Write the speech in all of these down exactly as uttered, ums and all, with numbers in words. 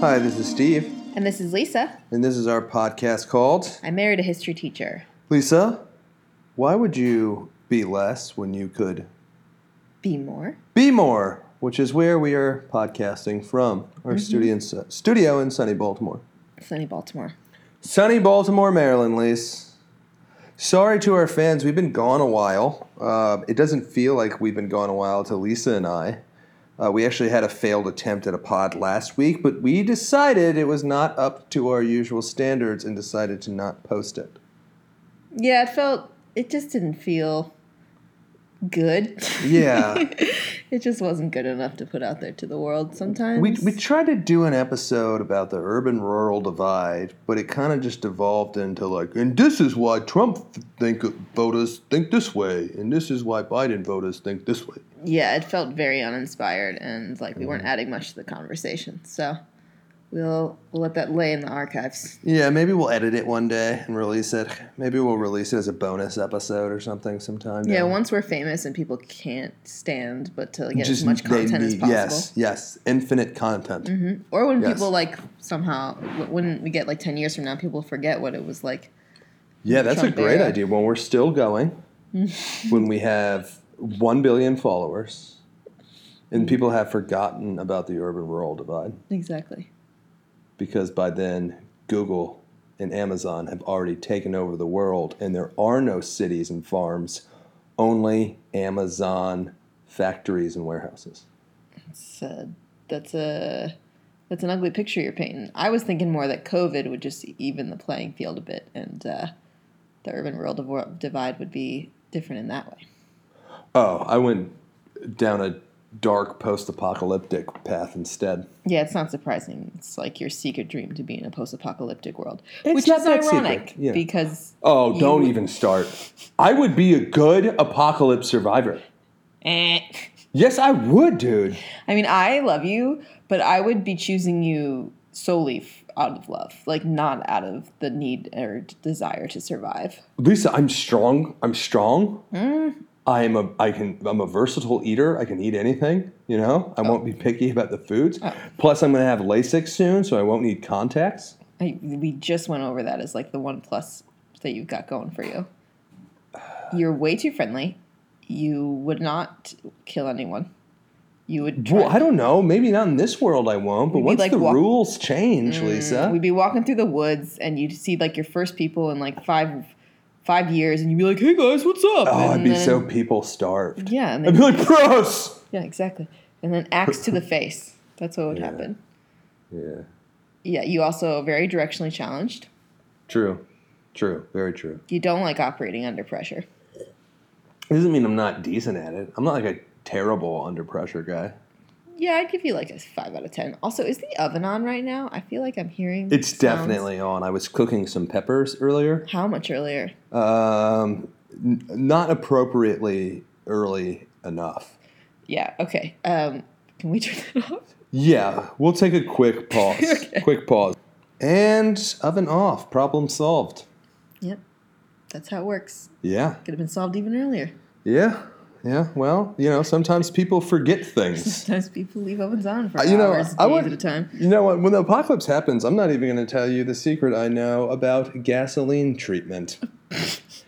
Hi, this is Steve. And this is Lisa. And this is our podcast called... I Married a History Teacher. Lisa, why would you be less when you could... Be more. Be more, which is where we are podcasting from. Our mm-hmm. studio, in, studio in sunny Baltimore. Sunny Baltimore. Sunny Baltimore, Maryland, Lise. Sorry to our fans. We've been gone a while. Uh, it doesn't feel like we've been gone a while to Lisa and I. Uh, we actually had a failed attempt at a pod last week, but we decided it was not up to our usual standards and decided to not post it. Yeah, it felt, it just didn't feel good. Yeah. It just wasn't good enough to put out there to the world sometimes. We we tried to do an episode about the urban-rural divide, but it kind of just devolved into like, and this is why Trump think voters think this way, and this is why Biden voters think this way. Yeah, it felt very uninspired, and like we weren't adding much to the conversation. So we'll we'll let that lay in the archives. Yeah, maybe we'll edit it one day and release it. Maybe we'll release it as a bonus episode or something sometime. Yeah, down. Once we're famous and people can't stand, but to get just as much content need, as possible. Yes, yes, infinite content. Mm-hmm. Or when yes. people like somehow, when we get like ten years from now, people forget what it was like. Yeah, that's Trump a great era. idea. When we're still going, when we have... One billion followers, and people have forgotten about the urban-rural divide. Exactly. Because by then, Google and Amazon have already taken over the world, and there are no cities and farms, only Amazon factories and warehouses. That's a, that's a that's an ugly picture you're painting. I was thinking more that COVID would just even the playing field a bit, and uh, the urban-rural divide would be different in that way. Oh, I went down a dark post-apocalyptic path instead. Yeah, it's not surprising. It's like your secret dream to be in a post-apocalyptic world, it's which is ironic yeah. because... Oh, don't would... even start. I would be a good apocalypse survivor. Eh. Yes, I would, dude. I mean, I love you, but I would be choosing you solely out of love, like not out of the need or desire to survive. Lisa, I'm strong. I'm strong. Mm. I am a I can I'm a versatile eater. I can eat anything, you know. I oh. won't be picky about the foods. Oh. Plus, I'm going to have LASIK soon, so I won't need contacts. I, we just went over that as like the one plus that you've got going for you. You're way too friendly. You would not kill anyone. You would. Try well, I don't know. Maybe not in this world. I won't. But once like the walk- rules change, mm, Lisa, we'd be walking through the woods, and you'd see like your first people in like five. Five years, and you'd be like, "Hey guys, what's up?" Oh, and I'd be then, so people starved. Yeah, and I'd be like, "Bros." Yeah, exactly. And then axe to the face. That's what would yeah. happen. Yeah. Yeah. You also are very directionally challenged. True. True. Very true. You don't like operating under pressure. It doesn't mean I'm not decent at it. I'm not like a terrible under pressure guy. Yeah, I'd give you like a five out of ten. Also, is the oven on right now? I feel like I'm hearing It's sounds. definitely on. I was cooking some peppers earlier. How much earlier? Um, n- not appropriately early enough. Yeah, okay. Um, can we turn that off? Yeah, we'll take a quick pause. okay. Quick pause. And oven off. Problem solved. Yep. That's how it works. Yeah. Could have been solved even earlier. Yeah. Yeah, well, you know, sometimes people forget things. Sometimes people leave ovens on for you know, hours, I would, days at a time. You know what? When the apocalypse happens, I'm not even going to tell you the secret I know about gasoline treatment.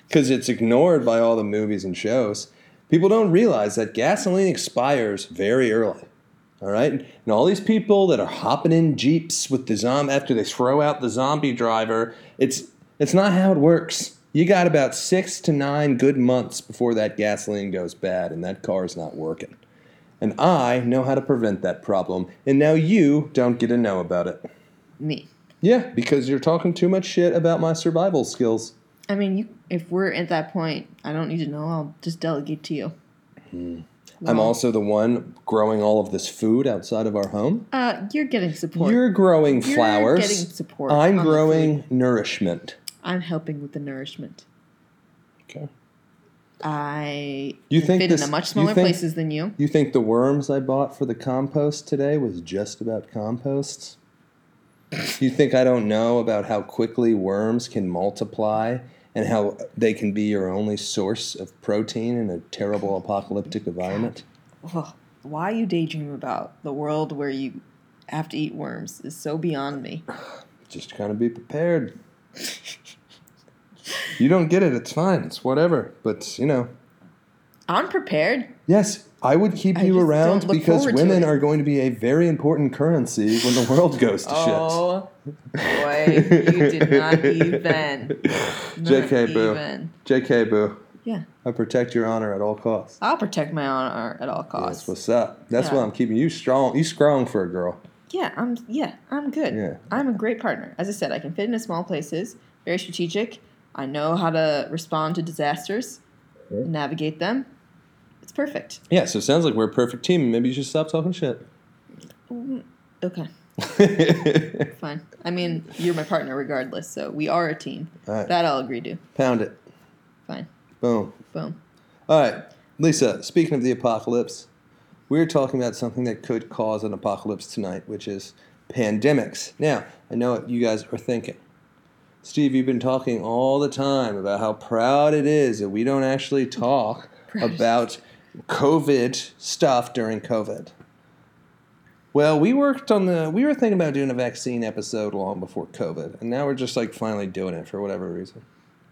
Because it's ignored by all the movies and shows. People don't realize that gasoline expires very early. All right? And all these people that are hopping in Jeeps with the zombie after they throw out the zombie driver, it's it's not how it works. You got about six to nine good months before that gasoline goes bad and that car's not working. And I know how to prevent that problem, and now you don't get to know about it. Me? Yeah, because you're talking too much shit about my survival skills. I mean, you, if we're at that point, I don't need to know. I'll just delegate to you. Hmm. Well, I'm also the one growing all of this food outside of our home. Uh, you're getting support. You're growing you're flowers. You're getting support. I'm growing nourishment. I'm helping with the nourishment. Okay. I you think fit this, in a much smaller think, places than you. You think the worms I bought for the compost today was just about composts? You think I don't know about how quickly worms can multiply and how they can be your only source of protein in a terrible apocalyptic environment? Ugh, why you daydream about the world where you have to eat worms is so beyond me. Just kind of be prepared. You don't get it, it's fine, it's whatever. But, you know. I'm prepared. Yes, I would keep I you around because women are going to be a very important currency when the world goes to oh, shit. Oh, boy, you did not even. Not J K, even. boo. J K, boo. Yeah. I protect your honor at all costs. I'll protect my honor at all costs. Yes, what's up? That's yeah. why I'm keeping you strong. You strong for a girl. Yeah, I'm yeah, I'm good. Yeah. I'm a great partner. As I said, I can fit into small places, very strategic. I know how to respond to disasters, yeah. navigate them. It's perfect. Yeah, so it sounds like we're a perfect team. Maybe you should stop talking shit. Okay. Fine. I mean, you're my partner regardless, so we are a team. All right. That I'll agree to. Pound it. Fine. Boom. Boom. All right, Lisa, speaking of the apocalypse, we're talking about something that could cause an apocalypse tonight, which is pandemics. Now, I know what you guys are thinking. Steve, you've been talking all the time about how proud it is that we don't actually talk about COVID stuff during COVID. Well, we worked on the, we were thinking about doing a vaccine episode long before COVID, and now we're just like finally doing it for whatever reason.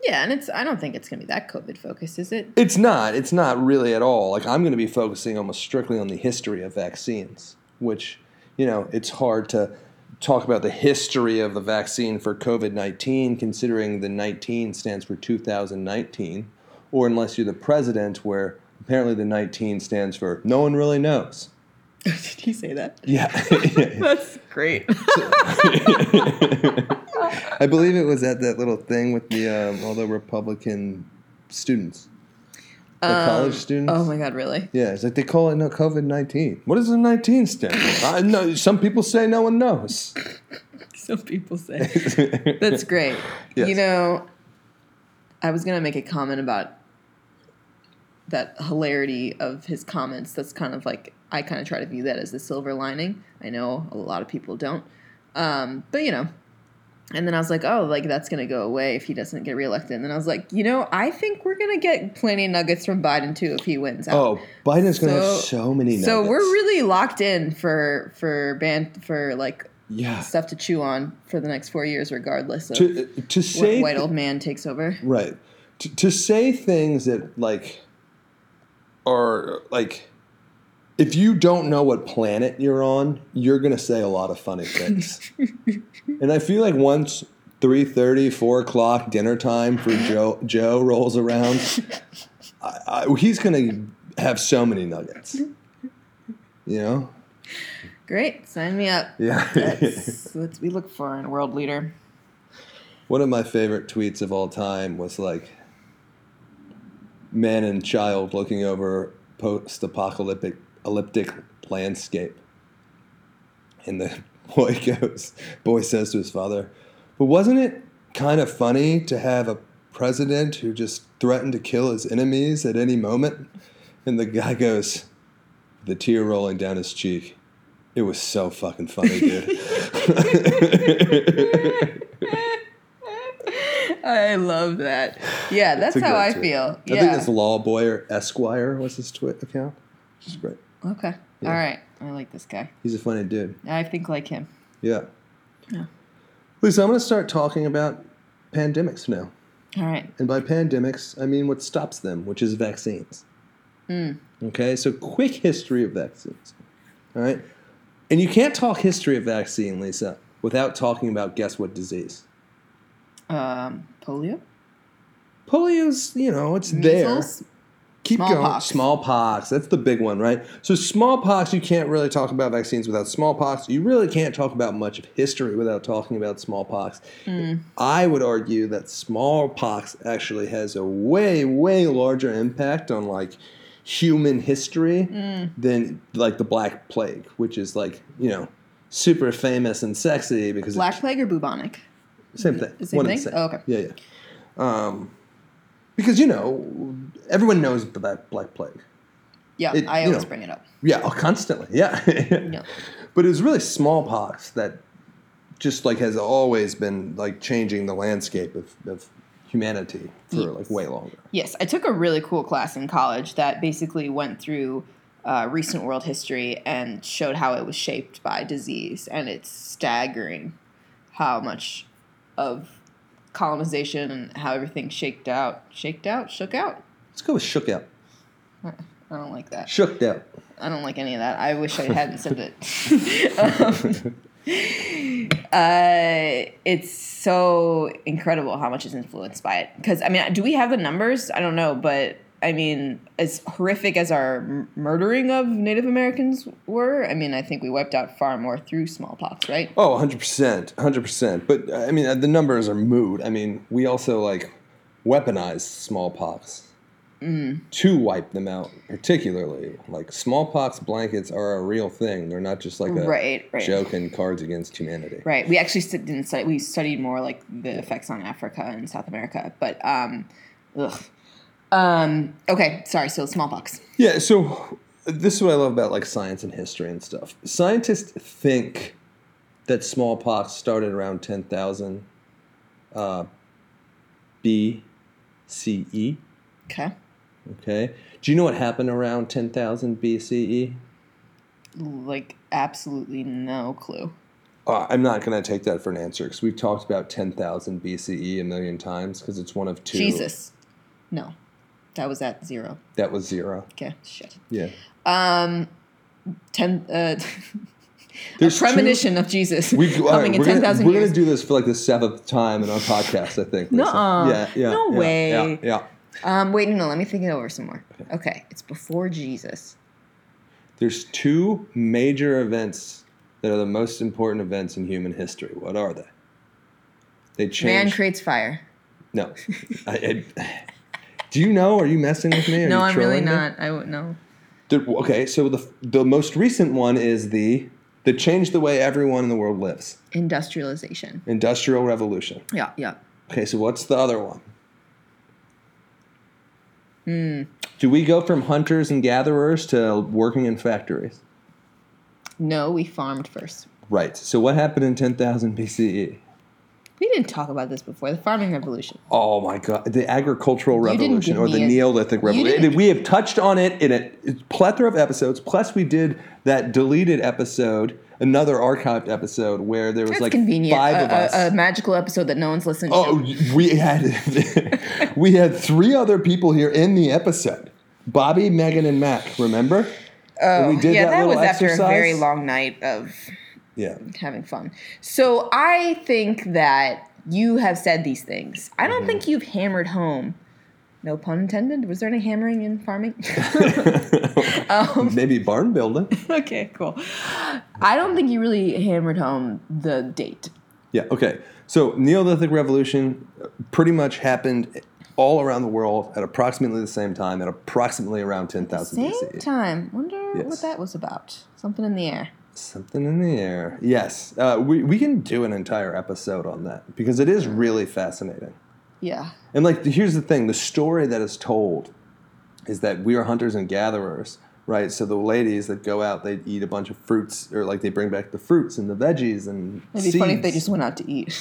Yeah, and it's. I don't think it's going to be that COVID-focused, is it? It's not. It's not really at all. Like, I'm going to be focusing almost strictly on the history of vaccines, which, you know, it's hard to talk about the history of the vaccine for COVID nineteen, considering the nineteen stands for two thousand nineteen, or unless you're the president, where apparently the nineteen stands for no one really knows. Did he say that? Yeah. That's great. I believe it was at that little thing with the um, all the Republican students, the um, college students. Oh my God, really? Yeah, it's like they call it no COVID nineteen. What does the nineteen stand for? I know some people say no one knows. Some people say that's great. Yes. You know, I was gonna make a comment about that hilarity of his comments. That's kind of like I kind of try to view that as the silver lining. I know a lot of people don't, um, but you know. And then I was like, oh, like that's going to go away if he doesn't get reelected. And then I was like, you know, I think we're going to get plenty of nuggets from Biden, too, if he wins out. Oh, Biden's so, going to have so many nuggets. So we're really locked in for for band, for like yeah. stuff to chew on for the next four years, regardless of to, to say what white th- old man takes over. Right. To, to say things that like are like. If you don't know what planet you're on, you're going to say a lot of funny things. And I feel like once three thirty, four o'clock dinner time for Joe Joe rolls around, I, I, he's going to have so many nuggets. You know? Great. Sign me up. Yeah. That's what we look for in a world leader. One of my favorite tweets of all time was like, man and child looking over post-apocalyptic elliptic landscape. And the boy goes, boy says to his father, but wasn't it kind of funny to have a president who just threatened to kill his enemies at any moment? And the guy goes, the tear rolling down his cheek, it was so fucking funny, dude. I love that. Yeah, that's how I tweet. feel. Yeah. I think it's Lawboyer Esquire was his Twitter account, which is great. Okay. Yeah. All right. I like this guy. He's a funny dude. I think like him. Yeah. Yeah. Lisa, I'm going to start talking about pandemics now. All right. And by pandemics, I mean what stops them, which is vaccines. Mm. Okay? So quick history of vaccines. All right? And you can't talk history of vaccine, Lisa, without talking about guess what disease? Um, polio? Polio's, you know, it's Measles? there. Keep smallpox. going. Smallpox. That's the big one, right? So smallpox, you can't really talk about vaccines without smallpox. You really can't talk about much of history without talking about smallpox. Mm. I would argue that smallpox actually has a way, way larger impact on, like, human history mm. than, like, the Black Plague, which is, like, you know, super famous and sexy because... Black it, Plague or bubonic? Same thing. The same one thing? Same. Oh, okay. Yeah, yeah. Um, because, you know, everyone knows the Black, Black Plague. Yeah, it, I always know, bring it up. Yeah, oh, constantly. Yeah. No. But it was really smallpox that just, like, has always been, like, changing the landscape of, of humanity for, yes. like, way longer. Yes. I took a really cool class in college that basically went through uh, recent world history and showed how it was shaped by disease. And it's staggering how much of colonization and how everything shaked out. Shaked out? Shook out? Let's go with shook out. I don't like that. Shooked out. I don't like any of that. I wish I hadn't said it. um, uh, it's so incredible how much is influenced by it. Because, I mean, do we have the numbers? I don't know. But, I mean, as horrific as our murdering of Native Americans were, I mean, I think we wiped out far more through smallpox, right? Oh, one hundred percent. one hundred percent. But, I mean, the numbers are moot. I mean, we also, like, weaponized smallpox. Mm. To wipe them out, particularly. Like, smallpox blankets are a real thing. They're not just like a right, right. joke in Cards Against Humanity. Right. We actually didn't study. We studied more like the effects on Africa and South America. But, um, ugh. Um, okay. Sorry. So smallpox. Yeah. So this is what I love about like science and history and stuff. Scientists think that smallpox started around ten thousand uh, B C E. Okay. Okay. Do you know what happened around ten thousand B C E? Like, absolutely no clue. Uh, I'm not going to take that for an answer because we've talked about ten thousand B C E a million times because it's one of two. Jesus. No. That was at zero. That was zero. Okay. Shit. Yeah. Um, ten... Uh, There's a premonition two, of Jesus we, coming right, in ten thousand years. We're going to do this for like the seventh time in our podcast, I think. Nuh-uh. Yeah, yeah, no yeah, way. Yeah, yeah. yeah. Um, wait, no, no, let me think it over some more. Okay. okay, it's before Jesus. There's two major events that are the most important events in human history. What are they? They change. Man creates fire. No. I, I, do you know? Are you messing with me? Are no, you I'm really not. Me? I would no. The, okay, so the the most recent one is the that changed the way everyone in the world lives. Industrialization. Industrial Revolution. Yeah, yeah. Okay, so what's the other one? Mm. Do we go from hunters and gatherers to working in factories? No, we farmed first. Right. So what happened in ten thousand B C E? We didn't talk about this before. The farming revolution. Oh, my God. The agricultural revolution or the Neolithic revolution. We have touched on it in a plethora of episodes. Plus, we did that deleted episode, another archived episode where there was That's like convenient. five a, of a, us. A magical episode that no one's listened oh, to. Oh, we had we had three other people here in the episode. Bobby, Megan, and Mac, remember? Oh, we did yeah, that, that was exercise. After a very long night of... Yeah. Having fun. So I think that you have said these things. I don't mm-hmm. think you've hammered home. No pun intended. Was there any hammering in farming? um, Maybe barn building. Okay, cool. I don't think you really hammered home the date. Yeah, okay. So Neolithic Revolution pretty much happened all around the world at approximately the same time, at approximately around ten thousand B C. Same B C. time. Wonder yes. what that was about. Something in the air. Something in the air. Yes. Uh, we, we can do an entire episode on that because it is really fascinating. Yeah. And, like, here's the thing. The story that is told is that we are hunters and gatherers, right? So the ladies that go out, they eat a bunch of fruits or, like, they bring back the fruits and the veggies and It'd be seeds. Funny if they just went out to eat.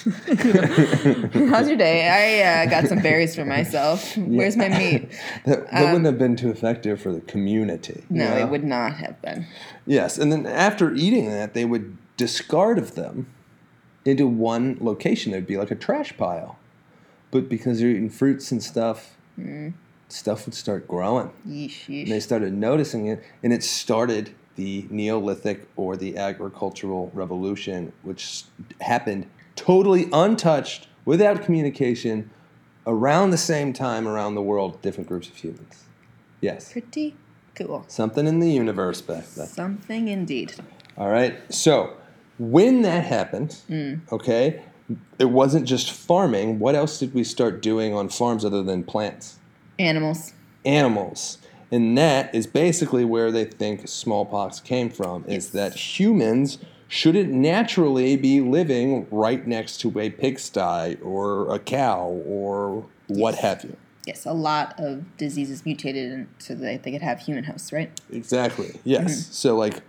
How's your day? I uh, got some berries for myself. Yeah. Where's my meat? That, that um, wouldn't have been too effective for the community. No, you know? It would not have been. Yes. And then after eating that, they would discard of them into one location. It would be like a trash pile. But because you're eating fruits and stuff, mm. stuff would start growing. Yeesh, yeesh. And they started noticing it, and it started the Neolithic or the agricultural revolution, which happened totally untouched, without communication, around the same time around the world, different groups of humans. Yes. Pretty cool. Something in the universe back then. Something indeed. All right. So when that happened, mm. okay, it wasn't just farming. What else did we start doing on farms other than plants? Animals. Animals. And that is basically where they think smallpox came from, is yes. that humans shouldn't naturally be living right next to a pigsty or a cow or yes. what have you. Yes, a lot of diseases mutated so that they could have human hosts, right? Exactly, yes. Mm-hmm. So, like,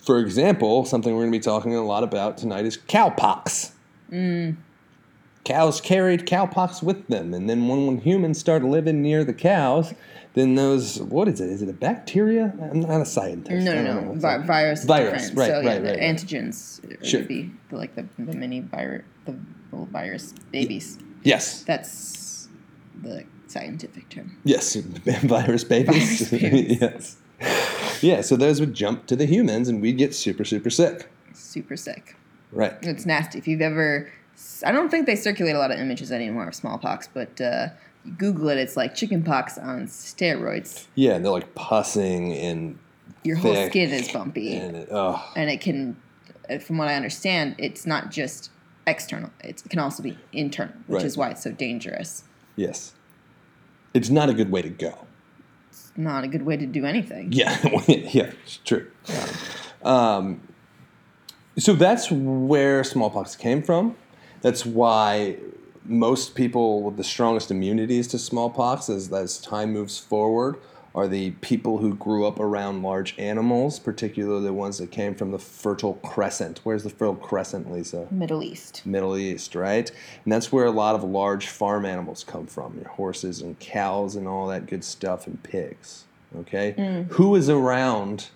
for example, something we're going to be talking a lot about tonight is cowpox. Mm. cows carried cowpox with them, and then when, when humans started living near the cows, then those, what is it? Is it a bacteria? I'm not a scientist. No, no, no. Vi- virus. Virus, right, so, yeah, right, right. The antigens right. Sure. would be the, like the, the mini virus, the little virus babies. Yes. That's the scientific term. Yes, virus babies. Virus babies. Yes. Yeah, so those would jump to the humans, and we'd get super, super sick. Super sick. Right. It's nasty. If you've ever, I don't think they circulate a lot of images anymore of smallpox, but uh, you Google it, it's like chickenpox on steroids. Yeah, and they're like pussing and your thick, whole skin is bumpy. And it, oh. and it can, from what I understand, it's not just external. It's, it can also be internal, which right. is why it's so dangerous. Yes. It's not a good way to go. It's not a good way to do anything. Yeah, yeah, it's true. Um, um, so that's where smallpox came from. That's why most people with the strongest immunities to smallpox, as, as time moves forward, are the people who grew up around large animals, particularly the ones that came from the Fertile Crescent. Where's the Fertile Crescent, Lisa? Middle East. Middle East, right? And that's where a lot of large farm animals come from, your horses and cows and all that good stuff and pigs, okay? Mm. Who is around?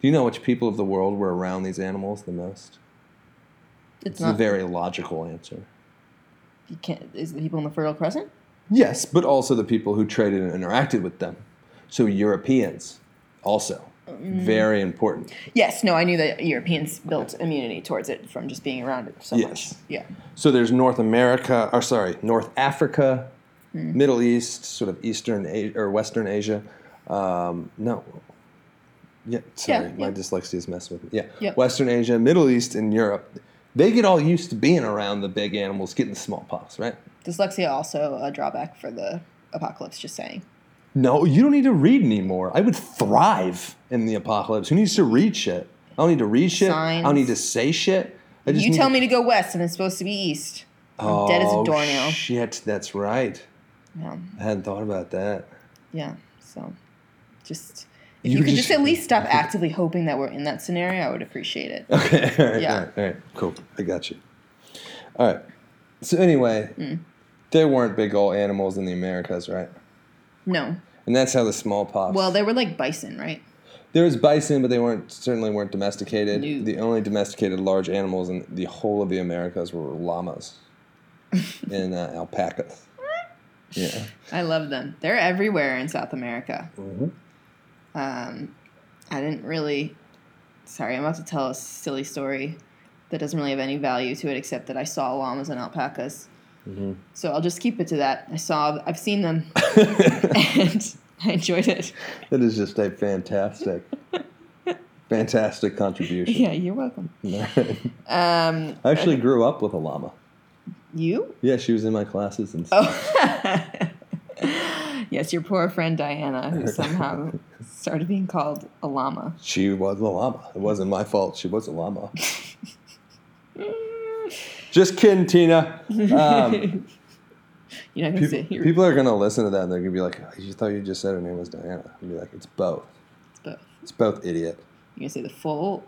Do you know which people of the world were around these animals the most? It's, it's not a very logical answer. You can't, is the people in the Fertile Crescent? Yes, but also the people who traded and interacted with them. So Europeans also, mm. very important. Yes, no, I knew that Europeans built immunity towards it from just being around it so yes. much. Yeah. So there's North America, or sorry, North Africa, mm. Middle East, sort of Eastern Asia, or Western Asia. Um, no. Yeah, sorry, yeah, my yeah. dyslexia is messing with me. Yeah. yeah, Western Asia, Middle East, and Europe. They get all used to being around the big animals, getting the smallpox, right? Dyslexia also a drawback for the apocalypse, just saying. No, you don't need to read anymore. I would thrive in the apocalypse. Who needs to read shit? I don't need to read shit. Signs. I don't need to say shit. I just you tell to... me to go west and it's supposed to be east. I'm oh, dead as a doornail. Shit, that's right. Yeah. I hadn't thought about that. Yeah, so just, if you, you could just, just at least stop actively hoping that we're in that scenario, I would appreciate it. Okay, all right, yeah. all right, all right. Cool, I got you. All right, so anyway, mm. there weren't big old animals in the Americas, right? No. And that's how the smallpox... Well, they were like bison, right? There was bison, but they weren't certainly weren't domesticated. No. The only domesticated large animals in the whole of the Americas were llamas and uh, alpacas. Yeah. I love them. They're everywhere in South America. Mm-hmm. Um, I didn't really... Sorry, I'm about to tell a silly story that doesn't really have any value to it except that I saw llamas and alpacas. Mm-hmm. So I'll just keep it to that. I saw, I've seen them, and I enjoyed it. That is just a fantastic, fantastic contribution. Yeah, you're welcome. Right. Um, I actually grew up with a llama. You? Yeah, she was in my classes and stuff. Oh. Yes, your poor friend Diana, who somehow started being called a llama. She was a llama. It wasn't my fault. She was a llama. Just kidding, Tina. Um, You're not gonna pe- say here. People are gonna listen to that and they're gonna be like, oh, "You thought you just said her name was Diana." I'll be like, "It's both. It's both. It's both, idiot." You're gonna say the full.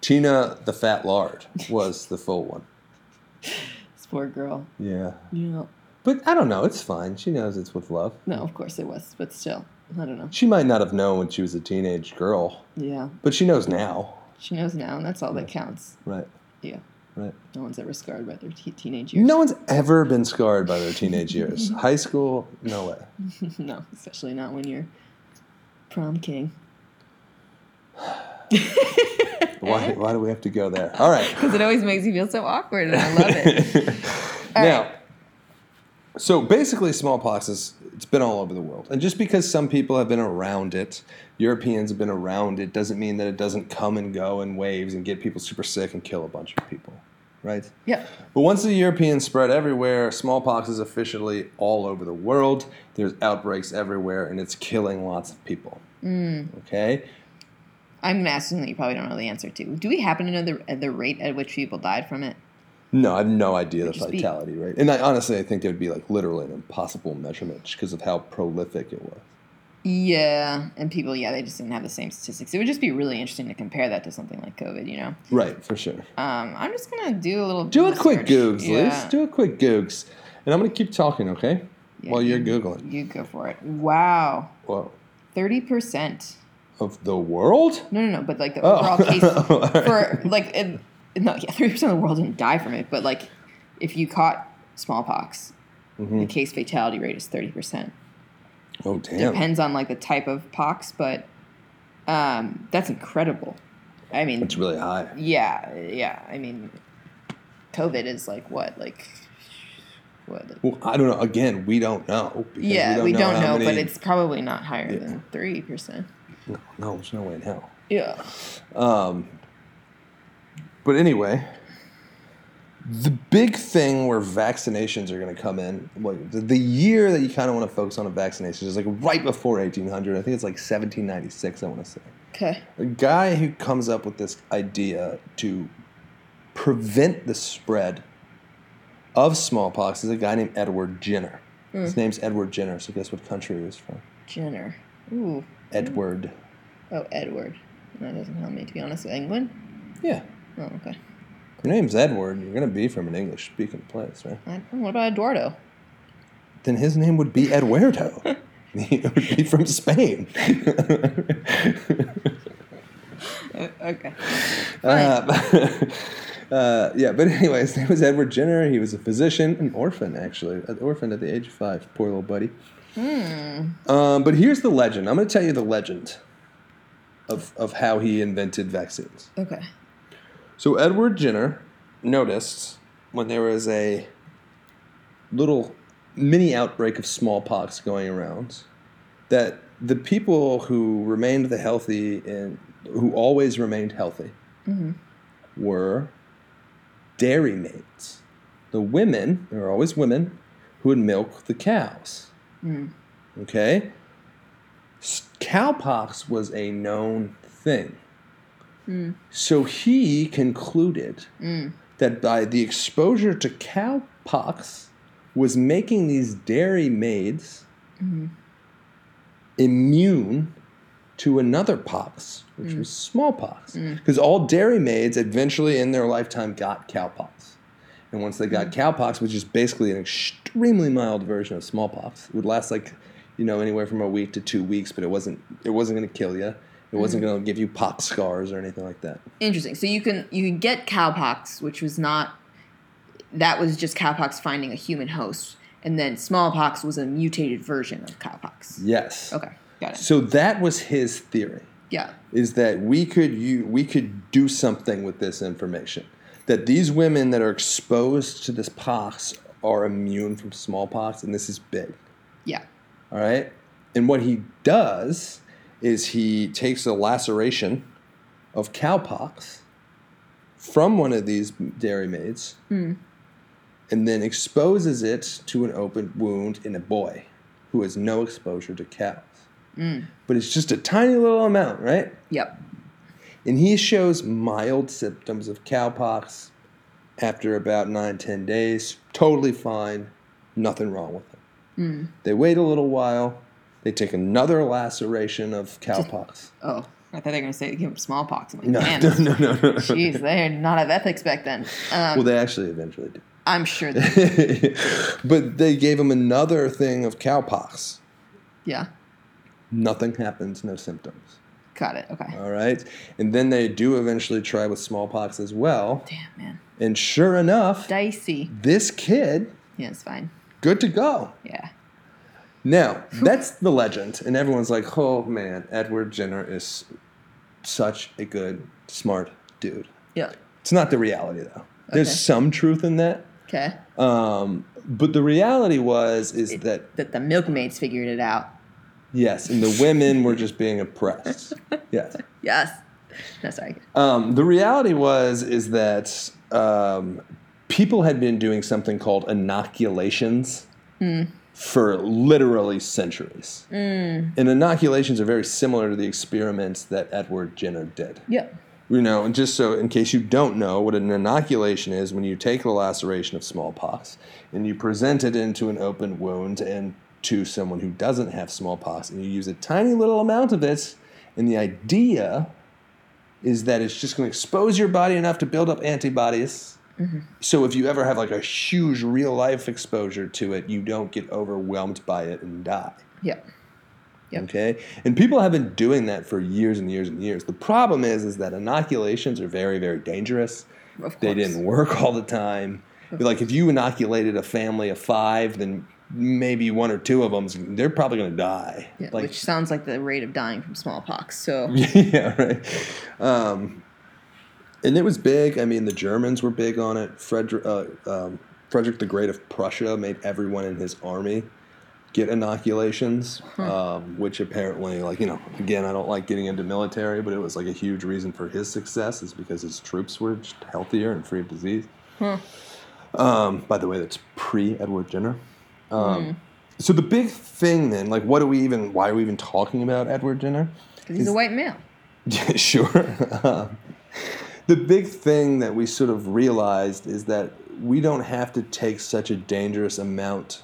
Tina, the fat lard, was the full one. This poor girl. Yeah. Yeah. But I don't know. It's fine. She knows it's with love. No, of course it was, but still, I don't know. She might not have known when she was a teenage girl. Yeah. But she knows now. She knows now, and that's all right. that counts. Right. Yeah. Right. No one's ever scarred by their te- teenage years. No one's ever been scarred by their teenage years. High school, no way. No, especially not when you're prom king. why, why do we have to go there? All right. Because it always makes you feel so awkward, and I love it. Now, right. so basically smallpox, is it's been all over the world. And just because some people have been around it, Europeans have been around it, doesn't mean that it doesn't come and go in waves and get people super sick and kill a bunch of people, right? Yeah. But once the Europeans spread everywhere, smallpox is officially all over the world. There's outbreaks everywhere, and it's killing lots of people. Mm. Okay? I'm asking that you probably don't know the answer to. Do we happen to know the the rate at which people died from it? No, I have no idea the fatality rate. And I honestly, I think it would be like literally an impossible measurement because of how prolific it was. Yeah, and people, yeah, they just didn't have the same statistics. It would just be really interesting to compare that to something like COVID, you know? Right, for sure. Um, I'm just going to do a little Do research. a quick Googs, yeah. Liz. Do a quick Googs. And I'm going to keep talking, okay? Yeah, While you're you, Googling. You go for it. Wow. Whoa. thirty percent. Of the world? No, no, no, but like the oh. overall case. oh, for right. Like, it, no, yeah, thirty percent of the world didn't die from it, but like if you caught smallpox, mm-hmm. the case fatality rate is thirty percent. Oh, damn. Depends on, like, the type of pox, but um, that's incredible. I mean... It's really high. Yeah, yeah. I mean, COVID is, like, what? Like, what? Like, well, I don't know. Again, we don't know. Yeah, we don't we know, don't know many... but it's probably not higher yeah. than three percent. No, no, there's no way in hell. Yeah. Um. But anyway... The big thing where vaccinations are going to come in, like the, the year that you kind of want to focus on a vaccination is like right before eighteen hundred. I think it's like seventeen ninety-six, I want to say. Okay. The guy who comes up with this idea to prevent the spread of smallpox is a guy named Edward Jenner. Mm. His name's Edward Jenner, so guess what country he was from? Jenner. Ooh. Edward. Oh, Edward. That doesn't help me, to be honest. England? Yeah. Oh, okay. Your name's Edward. You're going to be from an English-speaking place, right? I don't know. What about Eduardo? Then his name would be Eduardo. He would be from Spain. Okay. Uh, uh, yeah, but anyway, his name was Edward Jenner. He was a physician, an orphan, actually. An orphan at the age of five. Poor little buddy. Mm. Um, but here's the legend. I'm going to tell you the legend of of how he invented vaccines. Okay. So Edward Jenner noticed when there was a little mini outbreak of smallpox going around that the people who remained the healthy and who always remained healthy mm-hmm. were dairymaids. The women, there were always women, who would milk the cows. Mm. Okay? Cowpox was a known thing. Mm. So he concluded mm. that by the exposure to cowpox was making these dairy maids mm. immune to another pox, which mm. was smallpox. Because mm. all dairy maids eventually in their lifetime got cowpox. And once they got mm. cowpox, which is basically an extremely mild version of smallpox, it would last like, you know, anywhere from a week to two weeks, but it wasn't it wasn't going to kill you. It wasn't going to give you pox scars or anything like that. Interesting. So you can you can get cowpox, which was not – that was just cowpox finding a human host. And then smallpox was a mutated version of cowpox. Yes. Okay. Got it. So that was his theory. Yeah. Is that we could you, we could do something with this information. That these women that are exposed to this pox are immune from smallpox, and this is big. Yeah. All right? And what he does – is he takes a laceration of cowpox from one of these dairy maids mm. and then exposes it to an open wound in a boy who has no exposure to cows. Mm. But it's just a tiny little amount, right? Yep. And he shows mild symptoms of cowpox after about nine, ten days, totally fine, nothing wrong with him. Mm. They wait a little while. They take another laceration of cowpox. Oh, I thought they were going to say they give them smallpox. I'm like, no, man, no, no, no, no. Jeez, they are not of ethics back then. Um, well, they actually eventually did. I'm sure they did. But they gave him another thing of cowpox. Yeah. Nothing happens, no symptoms. Got it, okay. All right. And then they do eventually try with smallpox as well. Damn, man. And sure enough. Dicey. This kid. Yeah, it's fine. Good to go. Yeah. Now, that's the legend, and everyone's like, oh, man, Edward Jenner is such a good, smart dude. Yeah. It's not the reality, though. Okay. There's some truth in that. Okay. Um, but the reality was is it, that... That the milkmaids figured it out. Yes, and the women were just being oppressed. Yes. Yes. No, sorry. Um, the reality was is that um, people had been doing something called inoculations. Mm. For literally centuries. Mm. And inoculations are very similar to the experiments that Edward Jenner did. Yeah. You know, and just so in case you don't know what an inoculation is, when you take the laceration of smallpox and you present it into an open wound and to someone who doesn't have smallpox, and you use a tiny little amount of it, and the idea is that it's just going to expose your body enough to build up antibodies. Mm-hmm. So if you ever have like a huge real-life exposure to it, you don't get overwhelmed by it and die. Yeah. Yep. Okay? And people have been doing that for years and years and years. The problem is is that inoculations are very, very dangerous. Of course. They didn't work all the time. Like if you inoculated a family of five, then maybe one or two of them, they're probably going to die. Yeah, like, which sounds like the rate of dying from smallpox. So yeah, right. Um, and it was big. I mean, the Germans were big on it. Frederick, uh, um, Frederick the Great of Prussia made everyone in his army get inoculations, huh. um, which apparently, like, you know, again, I don't like getting into military, but it was like a huge reason for his success is because his troops were just healthier and free of disease. Huh. Um, by the way, that's pre-Edward Jenner. Um, mm. So the big thing then, like what do we even, why are we even talking about Edward Jenner? Because he's is, a white male. Yeah, sure. uh, the big thing that we sort of realized is that we don't have to take such a dangerous amount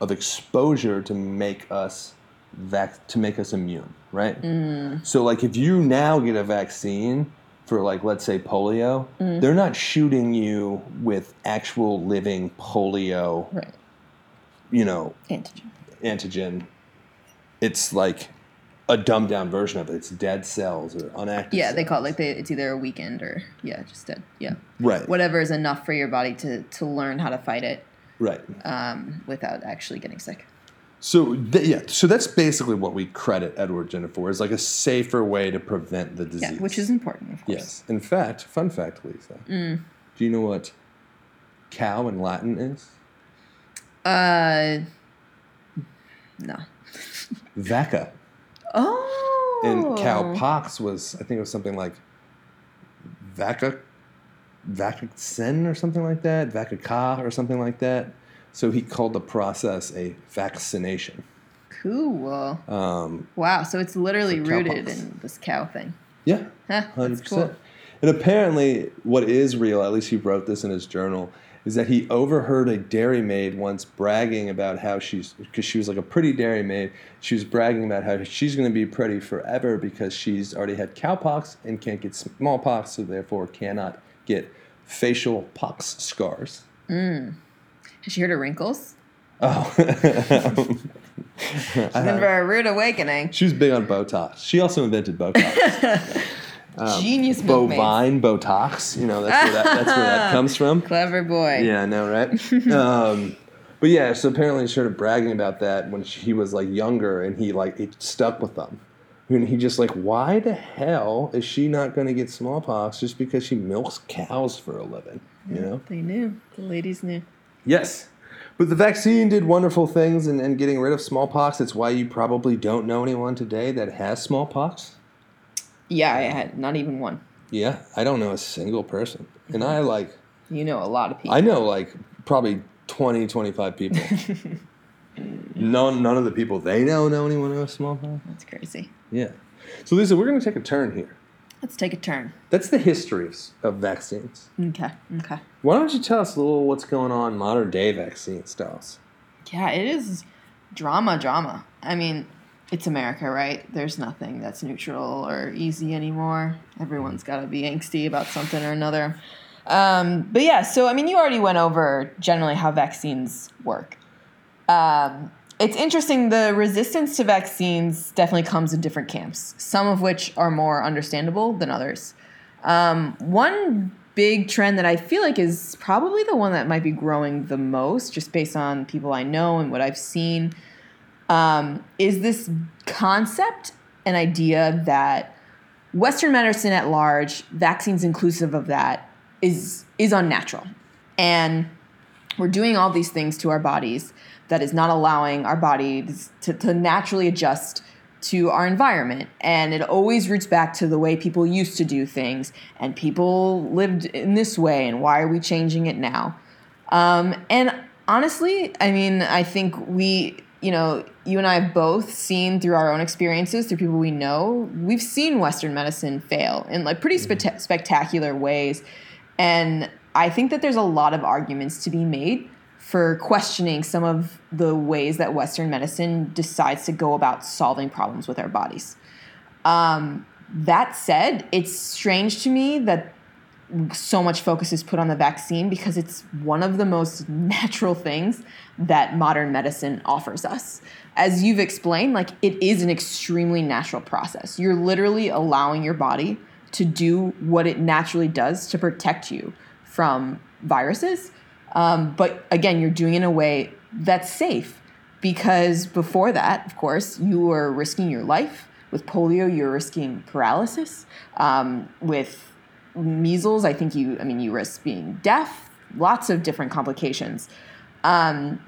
of exposure to make us vac- to make us immune, right? Mm. So like if you now get a vaccine for like, let's say polio, mm. they're not shooting you with actual living polio, right. you know, antigen. antigen. It's like a dumbed down version of it. It's dead cells or unactive Yeah, cells. They call it like they, it's either a weakened or, yeah, just dead. Yeah. Right. Whatever is enough for your body to, to learn how to fight it. Right. Um, without actually getting sick. So, th- yeah, so that's basically what we credit Edward Jenner for, is like a safer way to prevent the disease. Yeah, which is important, of course. Yes. In fact, fun fact, Lisa, mm. do you know what cow in Latin is? Uh, no. Vacca. Oh. And cow pox was, I think it was something like vacca, vaccin or something like that, vacca or something like that. So he called the process a vaccination. Cool. Um, wow. So it's literally rooted pox. in this cow thing. Yeah. Huh, one hundred percent. That's cool. And apparently what is real, at least he wrote this in his journal, is that he overheard a dairymaid once bragging about how she's, because she was like a pretty dairymaid, she was bragging about how she's going to be pretty forever because she's already had cowpox and can't get smallpox, so therefore cannot get facial pox scars. Mm. Has she heard of wrinkles? Oh. She's in for a rude awakening. She was big on Botox. She also invented Botox. um, Genius Bovine milkmaids. Botox. You know, that's where, that, that's where that comes from. Clever boy. Yeah, I know, right? um, but yeah, so apparently she started bragging about that when she, he was like younger and he like it stuck with them. And he just like, why the hell is she not going to get smallpox just because she milks cows for a living? You know? They knew. The ladies knew. Yes, but the vaccine did wonderful things in, in getting rid of smallpox. It's why you probably don't know anyone today that has smallpox. Yeah, I had not even one. Yeah, I don't know a single person. And I like... You know a lot of people. I know like probably twenty, twenty-five people. none, none of the people they know know anyone who has smallpox. That's crazy. Yeah. So Lisa, we're going to take a turn here. Let's take a turn. That's the history of, of vaccines. Okay, okay. Why don't you tell us a little what's going on in modern-day vaccine styles? Yeah, it is drama, drama. I mean, it's America, right? There's nothing that's neutral or easy anymore. Everyone's got to be angsty about something or another. Um, but, yeah, so, I mean, you already went over generally how vaccines work. Um It's interesting, the resistance to vaccines definitely comes in different camps, some of which are more understandable than others. Um, one big trend that I feel like is probably the one that might be growing the most, just based on people I know and what I've seen, um, is this concept and idea that Western medicine at large, vaccines inclusive of that, is is unnatural. And we're doing all these things to our bodies that is not allowing our bodies to, to naturally adjust to our environment. And it always roots back to the way people used to do things and people lived in this way and why are we changing it now? Um, and honestly, I mean, I think we, you know, you and I have both seen through our own experiences, through people we know, we've seen Western medicine fail in like pretty spe- spectacular ways. And I think that there's a lot of arguments to be made for questioning some of the ways that Western medicine decides to go about solving problems with our bodies. Um, that said, it's strange to me that so much focus is put on the vaccine because it's one of the most natural things that modern medicine offers us. As you've explained, like, it is an extremely natural process. You're literally allowing your body to do what it naturally does to protect you from viruses. Um, but again, you're doing it in a way that's safe, because before that, of course, you were risking your life. With polio, you're risking paralysis. Um, with measles, I think you, I mean, you risk being deaf, lots of different complications. Um,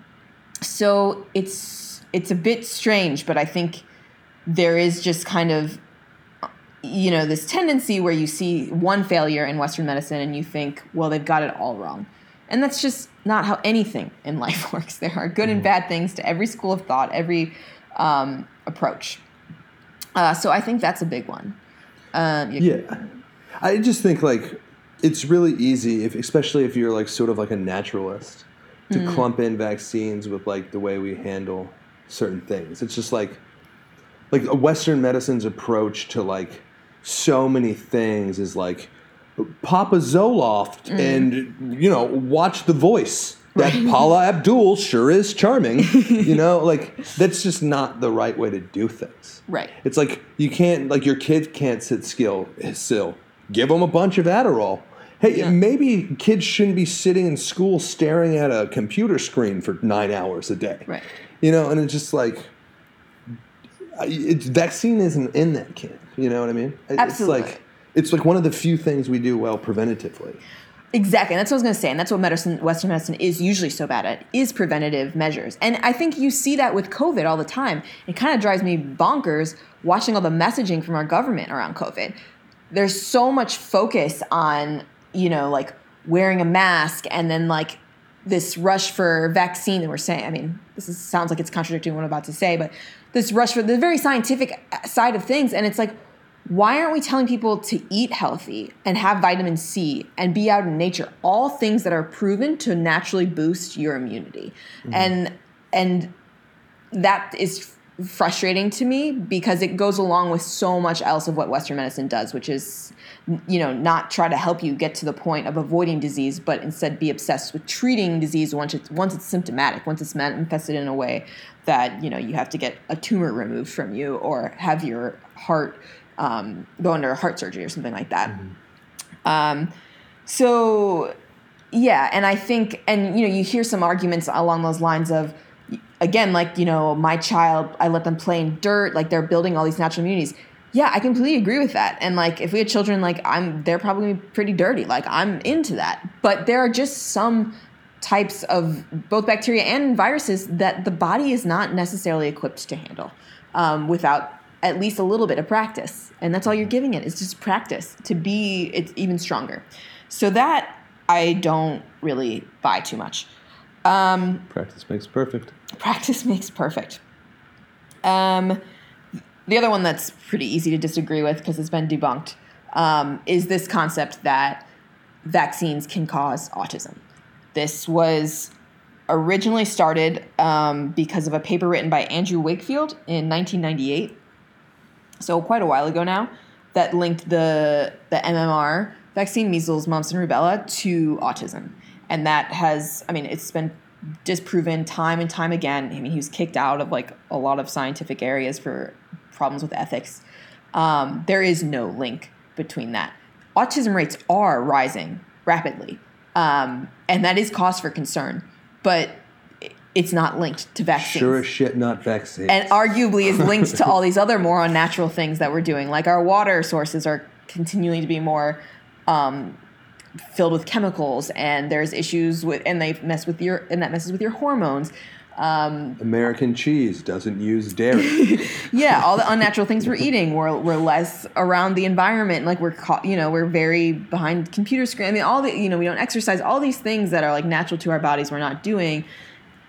so it's, it's a bit strange, but I think there is just kind of, you know, this tendency where you see one failure in Western medicine and you think, well, they've got it all wrong. And that's just not how anything in life works. There are good and bad things to every school of thought, every um, approach. Uh, so I think that's a big one. Um, yeah. Can- I just think, like, it's really easy, if, especially if you're, like, sort of like a naturalist, to mm. clump in vaccines with, like, the way we handle certain things. It's just like, like Western medicine's approach to, like, so many things is, like, Papa Zoloft mm. and, you know, watch The Voice. That right. Paula Abdul sure is charming. You know, like, that's just not the right way to do things. Right. It's like you can't, like, your kid can't sit still. still. Give them a bunch of Adderall. Hey, yeah. Maybe kids shouldn't be sitting in school staring at a computer screen for nine hours a day. Right. You know, and it's just like, it's, vaccine isn't in that camp. You know what I mean? Absolutely. It's like, It's like one of the few things we do well preventatively. Exactly. And that's what I was going to say. And that's what medicine, Western medicine is usually so bad at, is preventative measures. And I think you see that with COVID all the time. It kind of drives me bonkers watching all the messaging from our government around COVID. There's so much focus on, you know, like wearing a mask and then like this rush for vaccine that we're saying. I mean, this is, sounds like it's contradicting what I'm about to say, but this rush for the very scientific side of things. And it's like, why aren't we telling people to eat healthy and have vitamin C and be out in nature? All things that are proven to naturally boost your immunity. Mm-hmm. And and that is frustrating to me because it goes along with so much else of what Western medicine does, which is, you know, not try to help you get to the point of avoiding disease, but instead be obsessed with treating disease once it's, once it's symptomatic, once it's manifested in a way that, you know, you have to get a tumor removed from you or have your heart... Um, go under heart surgery or something like that. Mm-hmm. Um, so, yeah, and I think, and, you know, you hear some arguments along those lines of, again, like, you know, my child, I let them play in dirt, like they're building all these natural immunities. Yeah, I completely agree with that. And, like, if we had children, like, I'm, they're probably gonna be pretty dirty. Like, I'm into that. But there are just some types of both bacteria and viruses that the body is not necessarily equipped to handle um, without at least a little bit of practice. And that's all you're giving it, is just practice to be it's even stronger. So that I don't really buy too much. Um, practice makes perfect. Practice makes perfect. Um, the other one that's pretty easy to disagree with because it's been debunked um, is this concept that vaccines can cause autism. This was originally started um, because of a paper written by Andrew Wakefield in nineteen ninety-eight. So quite a while ago now, that linked the the M M R vaccine, measles, mumps, and rubella, to autism. And that has, I mean, it's been disproven time and time again. I mean, he was kicked out of, like, a lot of scientific areas for problems with ethics. Um, there is no link between that. Autism rates are rising rapidly, um, and that is cause for concern. But it's not linked to vaccines. Sure as shit, not vaccines. And arguably is linked to all these other more unnatural things that we're doing. Like, our water sources are continuing to be more um, filled with chemicals, and there's issues with, and they mess with your, and that messes with your hormones. Um, American cheese doesn't use dairy. Yeah, all the unnatural things we're eating. We're we're less around the environment. Like, we're caught, you know, we're very behind computer screen. I mean, all the, you know, we don't exercise. All these things that are, like, natural to our bodies, we're not doing.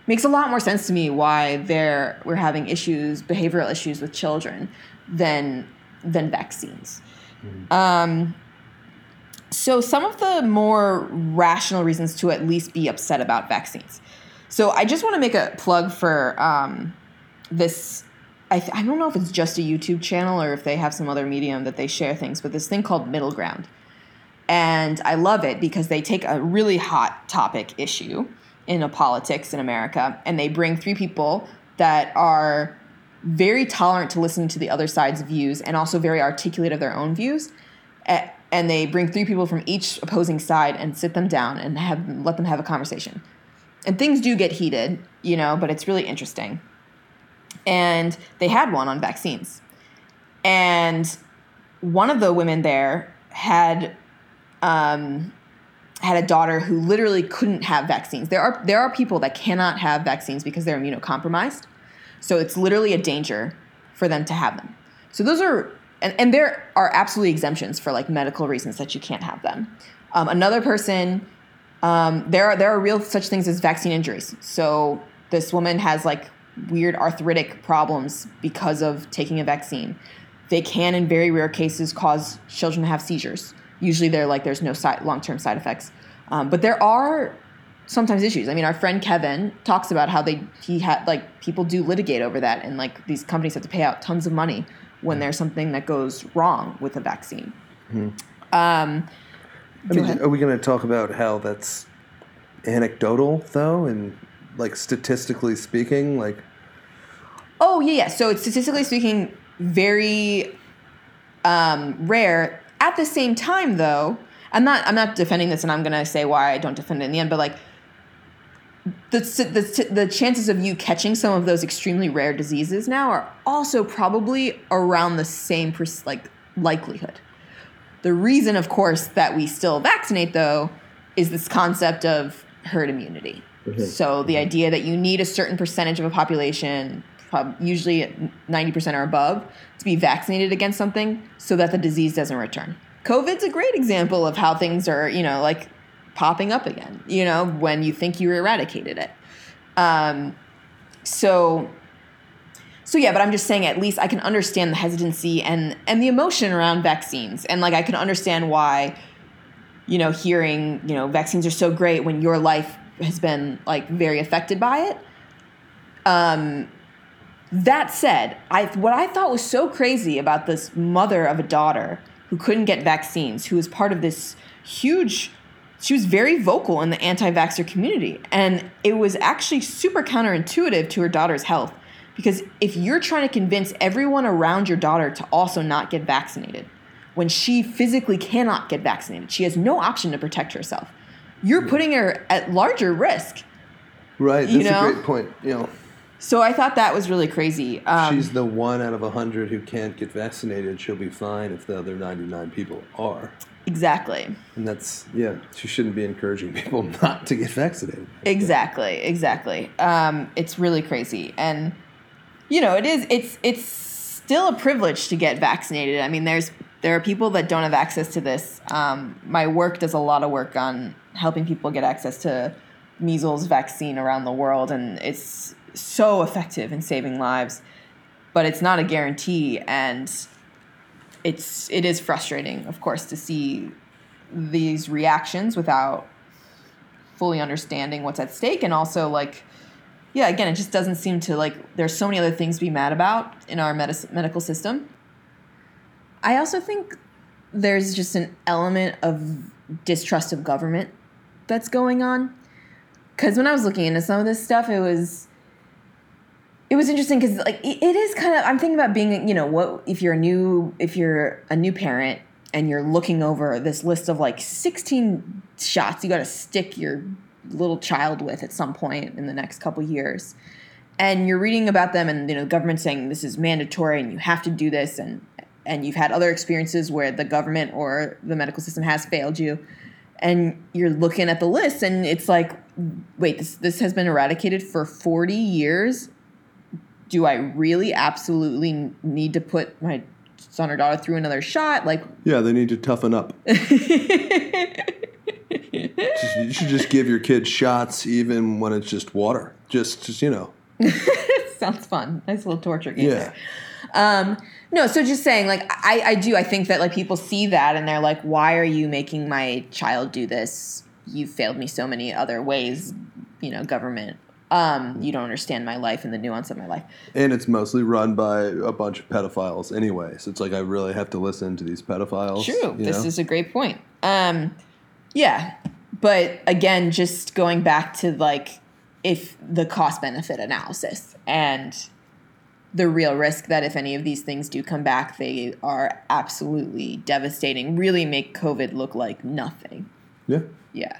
Makes a lot more sense to me why there we're having issues, behavioral issues with children than than vaccines. Mm-hmm. Um, so some of the more rational reasons to at least be upset about vaccines. So I just want to make a plug for um, this. I, th- I don't know if it's just a YouTube channel or if they have some other medium that they share things, but this thing called Middle Ground. And I love it because they take a really hot topic issue in a politics in America, and they bring three people that are very tolerant to listening to the other side's views and also very articulate of their own views. And they bring three people from each opposing side and sit them down and have let them have a conversation. And things do get heated, you know, but it's really interesting. And they had one on vaccines. And one of the women there had um, had a daughter who literally couldn't have vaccines. There are there are people that cannot have vaccines because they're immunocompromised. So it's literally a danger for them to have them. So those are and, and there are absolutely exemptions for like medical reasons that you can't have them. Um, another person, um, there are there are real such things as vaccine injuries. So this woman has like weird arthritic problems because of taking a vaccine. They can, in very rare cases, cause children to have seizures. Usually they're like, there's no side, long-term side effects. Um, but there are sometimes issues. I mean, our friend Kevin talks about how they he had like people do litigate over that, and like these companies have to pay out tons of money when there's something that goes wrong with a vaccine. Mm-hmm. Um, I mean, are we going to talk about how that's anecdotal, though, and like statistically speaking, like... Oh, yeah, yeah. So it's statistically speaking very um, rare. At the same time, though, I'm not I'm not defending this, and I'm going to say why I don't defend it in the end, but like the, the the chances of you catching some of those extremely rare diseases now are also probably around the same pers- like likelihood. The reason, of course, that we still vaccinate, though, is this concept of herd immunity. Mm-hmm. So the mm-hmm. idea that you need a certain percentage of a population, usually ninety percent or above, to be vaccinated against something so that the disease doesn't return. COVID's a great example of how things are, you know, like popping up again, you know, when you think you eradicated it. Um, so, so yeah, but I'm just saying at least I can understand the hesitancy and, and the emotion around vaccines. And like, I can understand why, you know, hearing, you know, vaccines are so great when your life has been like very affected by it. Um, That said, I, what I thought was so crazy about this mother of a daughter who couldn't get vaccines, who was part of this huge, she was very vocal in the anti-vaxxer community. And it was actually super counterintuitive to her daughter's health. Because if you're trying to convince everyone around your daughter to also not get vaccinated, when she physically cannot get vaccinated, she has no option to protect herself. You're putting her at larger risk. Right, that's you know? a great point, you know. So I thought that was really crazy. Um, She's the one out of a hundred who can't get vaccinated. She'll be fine if the other ninety-nine people are. Exactly. And that's, yeah, she shouldn't be encouraging people not to get vaccinated. Exactly, exactly. Um, it's really crazy. And, you know, it is, it's it's still a privilege to get vaccinated. I mean, there's there are people that don't have access to this. Um, my work does a lot of work on helping people get access to measles vaccine around the world, and it's so effective in saving lives, but it's not a guarantee, and it's it is frustrating, of course, to see these reactions without fully understanding what's at stake. And also, like, yeah, again, it just doesn't seem to, like, there's so many other things to be mad about in our medis- medical system. I also think there's just an element of distrust of government that's going on, because when I was looking into some of this stuff, it was It was interesting because, like, it is kind of – I'm thinking about being, you know, what if you're a new – if you're a new parent and you're looking over this list of, like, sixteen shots you got to stick your little child with at some point in the next couple years. And you're reading about them and, you know, the government saying this is mandatory and you have to do this, and, and you've had other experiences where the government or the medical system has failed you. And you're looking at the list and it's like, wait, this this has been eradicated for forty years. Do I really absolutely need to put my son or daughter through another shot? Like, yeah, they need to toughen up. Just, you should just give your kids shots even when it's just water. Just, just you know. Sounds fun. Nice little torture game. Yeah. Um, no, so just saying, like, I, I do. I think that, like, people see that and they're like, why are you making my child do this? You failed me so many other ways, you know, government. Um, you don't understand my life and the nuance of my life. And it's mostly run by a bunch of pedophiles anyway. So it's like I really have to listen to these pedophiles. True. This know? is a great point. Um, yeah. But again, just going back to like if the cost-benefit analysis and the real risk that if any of these things do come back, they are absolutely devastating, really make COVID look like nothing. Yeah. Yeah.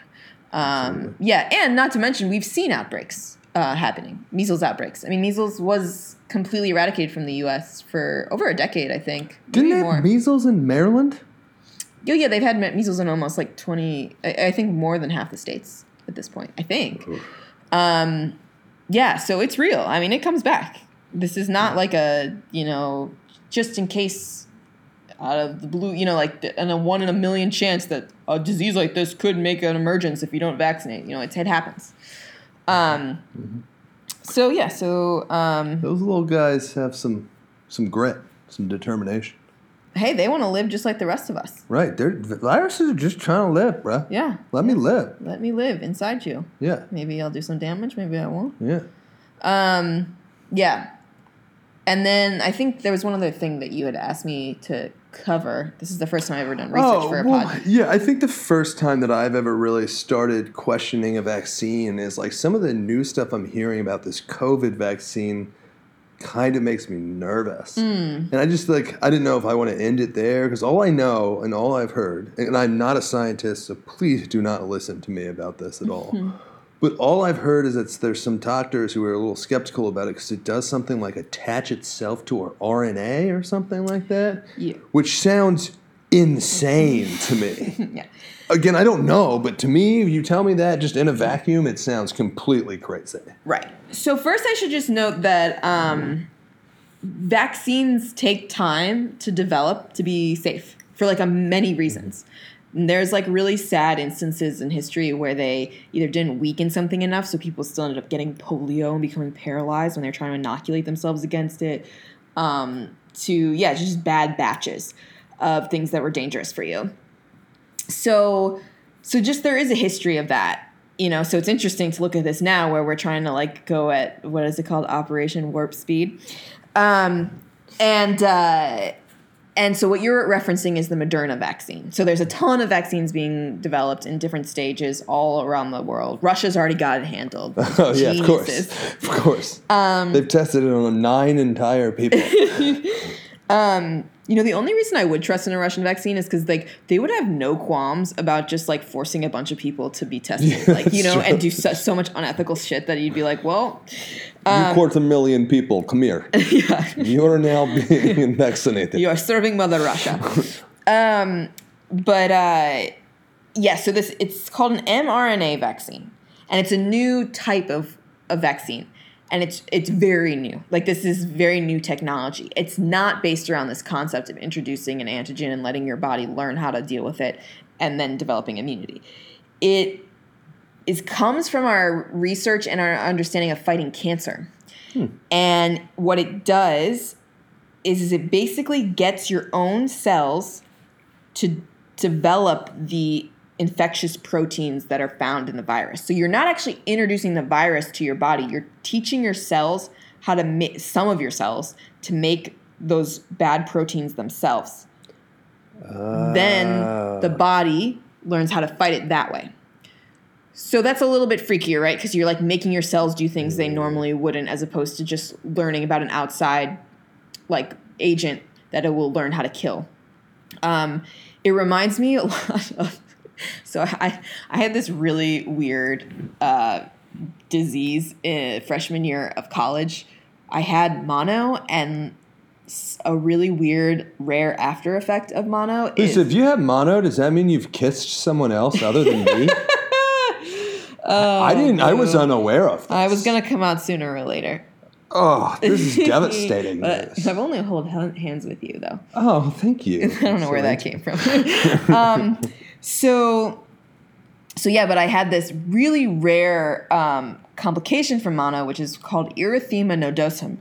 Um, yeah. And not to mention, we've seen outbreaks. Uh, happening. Measles outbreaks. I mean, measles was completely eradicated from the U S for over a decade, I think. Didn't they have more. measles in Maryland? Oh, yeah, they've had measles in almost like twenty, I, I think more than half the states at this point, I think. Um, yeah, so it's real. I mean, it comes back. This is not like a, you know, just in case out of the blue, you know, like the, and a one in a million chance that a disease like this could make an emergence if you don't vaccinate. You know, it's, it happens. Um, mm-hmm. So, yeah, so... Um, Those little guys have some some grit, some determination. Hey, they want to live just like the rest of us. Right. They're, viruses are just trying to live, bruh. Yeah. Let yeah. me live. Let me live inside you. Yeah. Maybe I'll do some damage. Maybe I won't. Yeah. Um, yeah. And then I think there was one other thing that you had asked me to cover. This is the first time I've ever done research oh, for a well, pod. Yeah, I think the first time that I've ever really started questioning a vaccine is like some of the new stuff I'm hearing about this COVID vaccine kind of makes me nervous. Mm. And I just like, I didn't know if I want to end it there because all I know and all I've heard, and I'm not a scientist, so please do not listen to me about this at all. Mm-hmm. But all I've heard is that there's some doctors who are a little skeptical about it because it does something like attach itself to our R N A or something like that, yeah. which sounds insane to me. yeah. Again, I don't know, but to me, you tell me that just in a vacuum, it sounds completely crazy. Right. So first I should just note that um, vaccines take time to develop to be safe for like a many reasons. And there's like really sad instances in history where they either didn't weaken something enough, so people still ended up getting polio and becoming paralyzed when they're trying to inoculate themselves against it, um, to, yeah, just bad batches of things that were dangerous for you. So, so just there is a history of that. You know, so it's interesting to look at this now where we're trying to like go at, what is it called, Operation Warp Speed. Um, and, uh And so what you're referencing is the Moderna vaccine. So there's a ton of vaccines being developed in different stages all around the world. Russia's already got it handled. Oh, Jesus. yeah, of course. Of course. Um, They've tested it on nine entire people. um, you know, the only reason I would trust in a Russian vaccine is because, like, they would have no qualms about just, like, forcing a bunch of people to be tested. Yeah, like, you know, true. and do so, so much unethical shit that you'd be like, well... Um, you court a million people. Come here. Yeah. You're now being vaccinated. You are serving Mother Russia. um, but, uh, yeah, so this it's called an mRNA vaccine. And it's a new type of, of vaccine. And it's it's very new. Like, this is very new technology. It's not based around this concept of introducing an antigen and letting your body learn how to deal with it and then developing immunity. It It comes from our research and our understanding of fighting cancer. Hmm. And what it does is, is it basically gets your own cells to develop the infectious proteins that are found in the virus. So you're not actually introducing the virus to your body. You're teaching your cells how to make, some of your cells, to make those bad proteins themselves. Uh. Then the body learns how to fight it that way. So that's a little bit freakier, right? Because you're like making your cells do things they normally wouldn't, as opposed to just learning about an outside like agent that it will learn how to kill. Um, it reminds me a lot of, so I, I had this really weird uh, disease in freshman year of college. I had mono, and a really weird, rare after effect of mono. Wait, is, so if you have mono, does that mean you've kissed someone else other than me? Oh, I didn't. I was unaware of this. I was gonna come out sooner or later. Oh, this is devastating. This. I've only held hands with you, though. Oh, thank you. I don't know Sorry. where that came from. um, so, so yeah, but I had this really rare um, complication from mono, which is called erythema nodosum,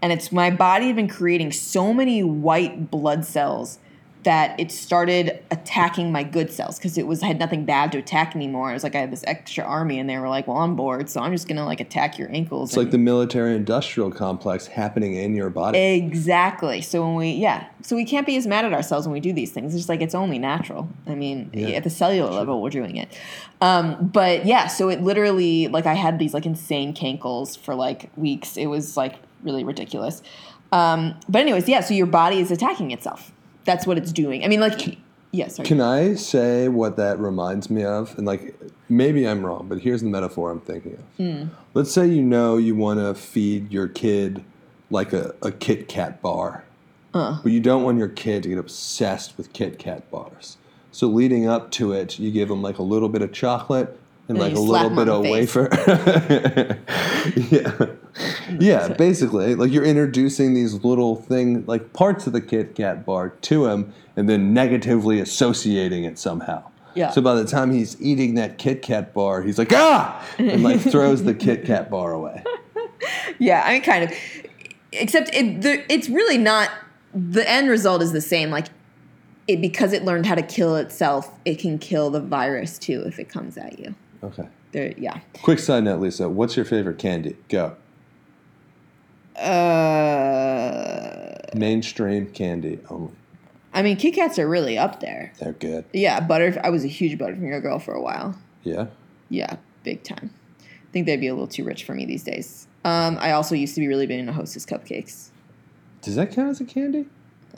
and it's my body had been creating so many white blood cells that it started attacking my good cells because it was I had nothing bad to attack anymore. It was like I had this extra army, and they were like, well, I'm bored, so I'm just going to like attack your ankles. It's and, like the military-industrial complex happening in your body. Exactly. So when we, yeah. So we can't be as mad at ourselves when we do these things. It's just like it's only natural. I mean, yeah. at the cellular sure. level, we're doing it. Um, but yeah, so it literally, like I had these like insane cankles for like weeks. It was like really ridiculous. Um, but anyways, yeah, so your body is attacking itself. That's what it's doing. I mean, like, yeah, sorry. Can I say what that reminds me of? And, like, maybe I'm wrong, but here's the metaphor I'm thinking of. Mm. Let's say you know you want to feed your kid, like, a, a Kit Kat bar. Uh. But you don't want your kid to get obsessed with Kit Kat bars. So leading up to it, you give them, like, a little bit of chocolate and, and like, a little bit of wafer. yeah. Yeah, basically, like you're introducing these little thing, like parts of the Kit Kat bar to him and then negatively associating it somehow. Yeah. So by the time he's eating that Kit Kat bar, he's like, ah, and like throws the Kit Kat bar away. Yeah, I mean, kind of. Except it, the, it's really not, the end result is the same. Like it, because it learned how to kill itself, it can kill the virus too if it comes at you. Okay. There, yeah. Quick side note, Lisa, what's your favorite candy? Go. Uh, mainstream candy only. I mean, Kit Kats are really up there. They're good. Yeah, butter. I was a huge Butterfinger girl for a while. Yeah? Yeah, big time. I think they'd be a little too rich for me these days. Um, I also used to be really big into Hostess cupcakes. Does that count as a candy?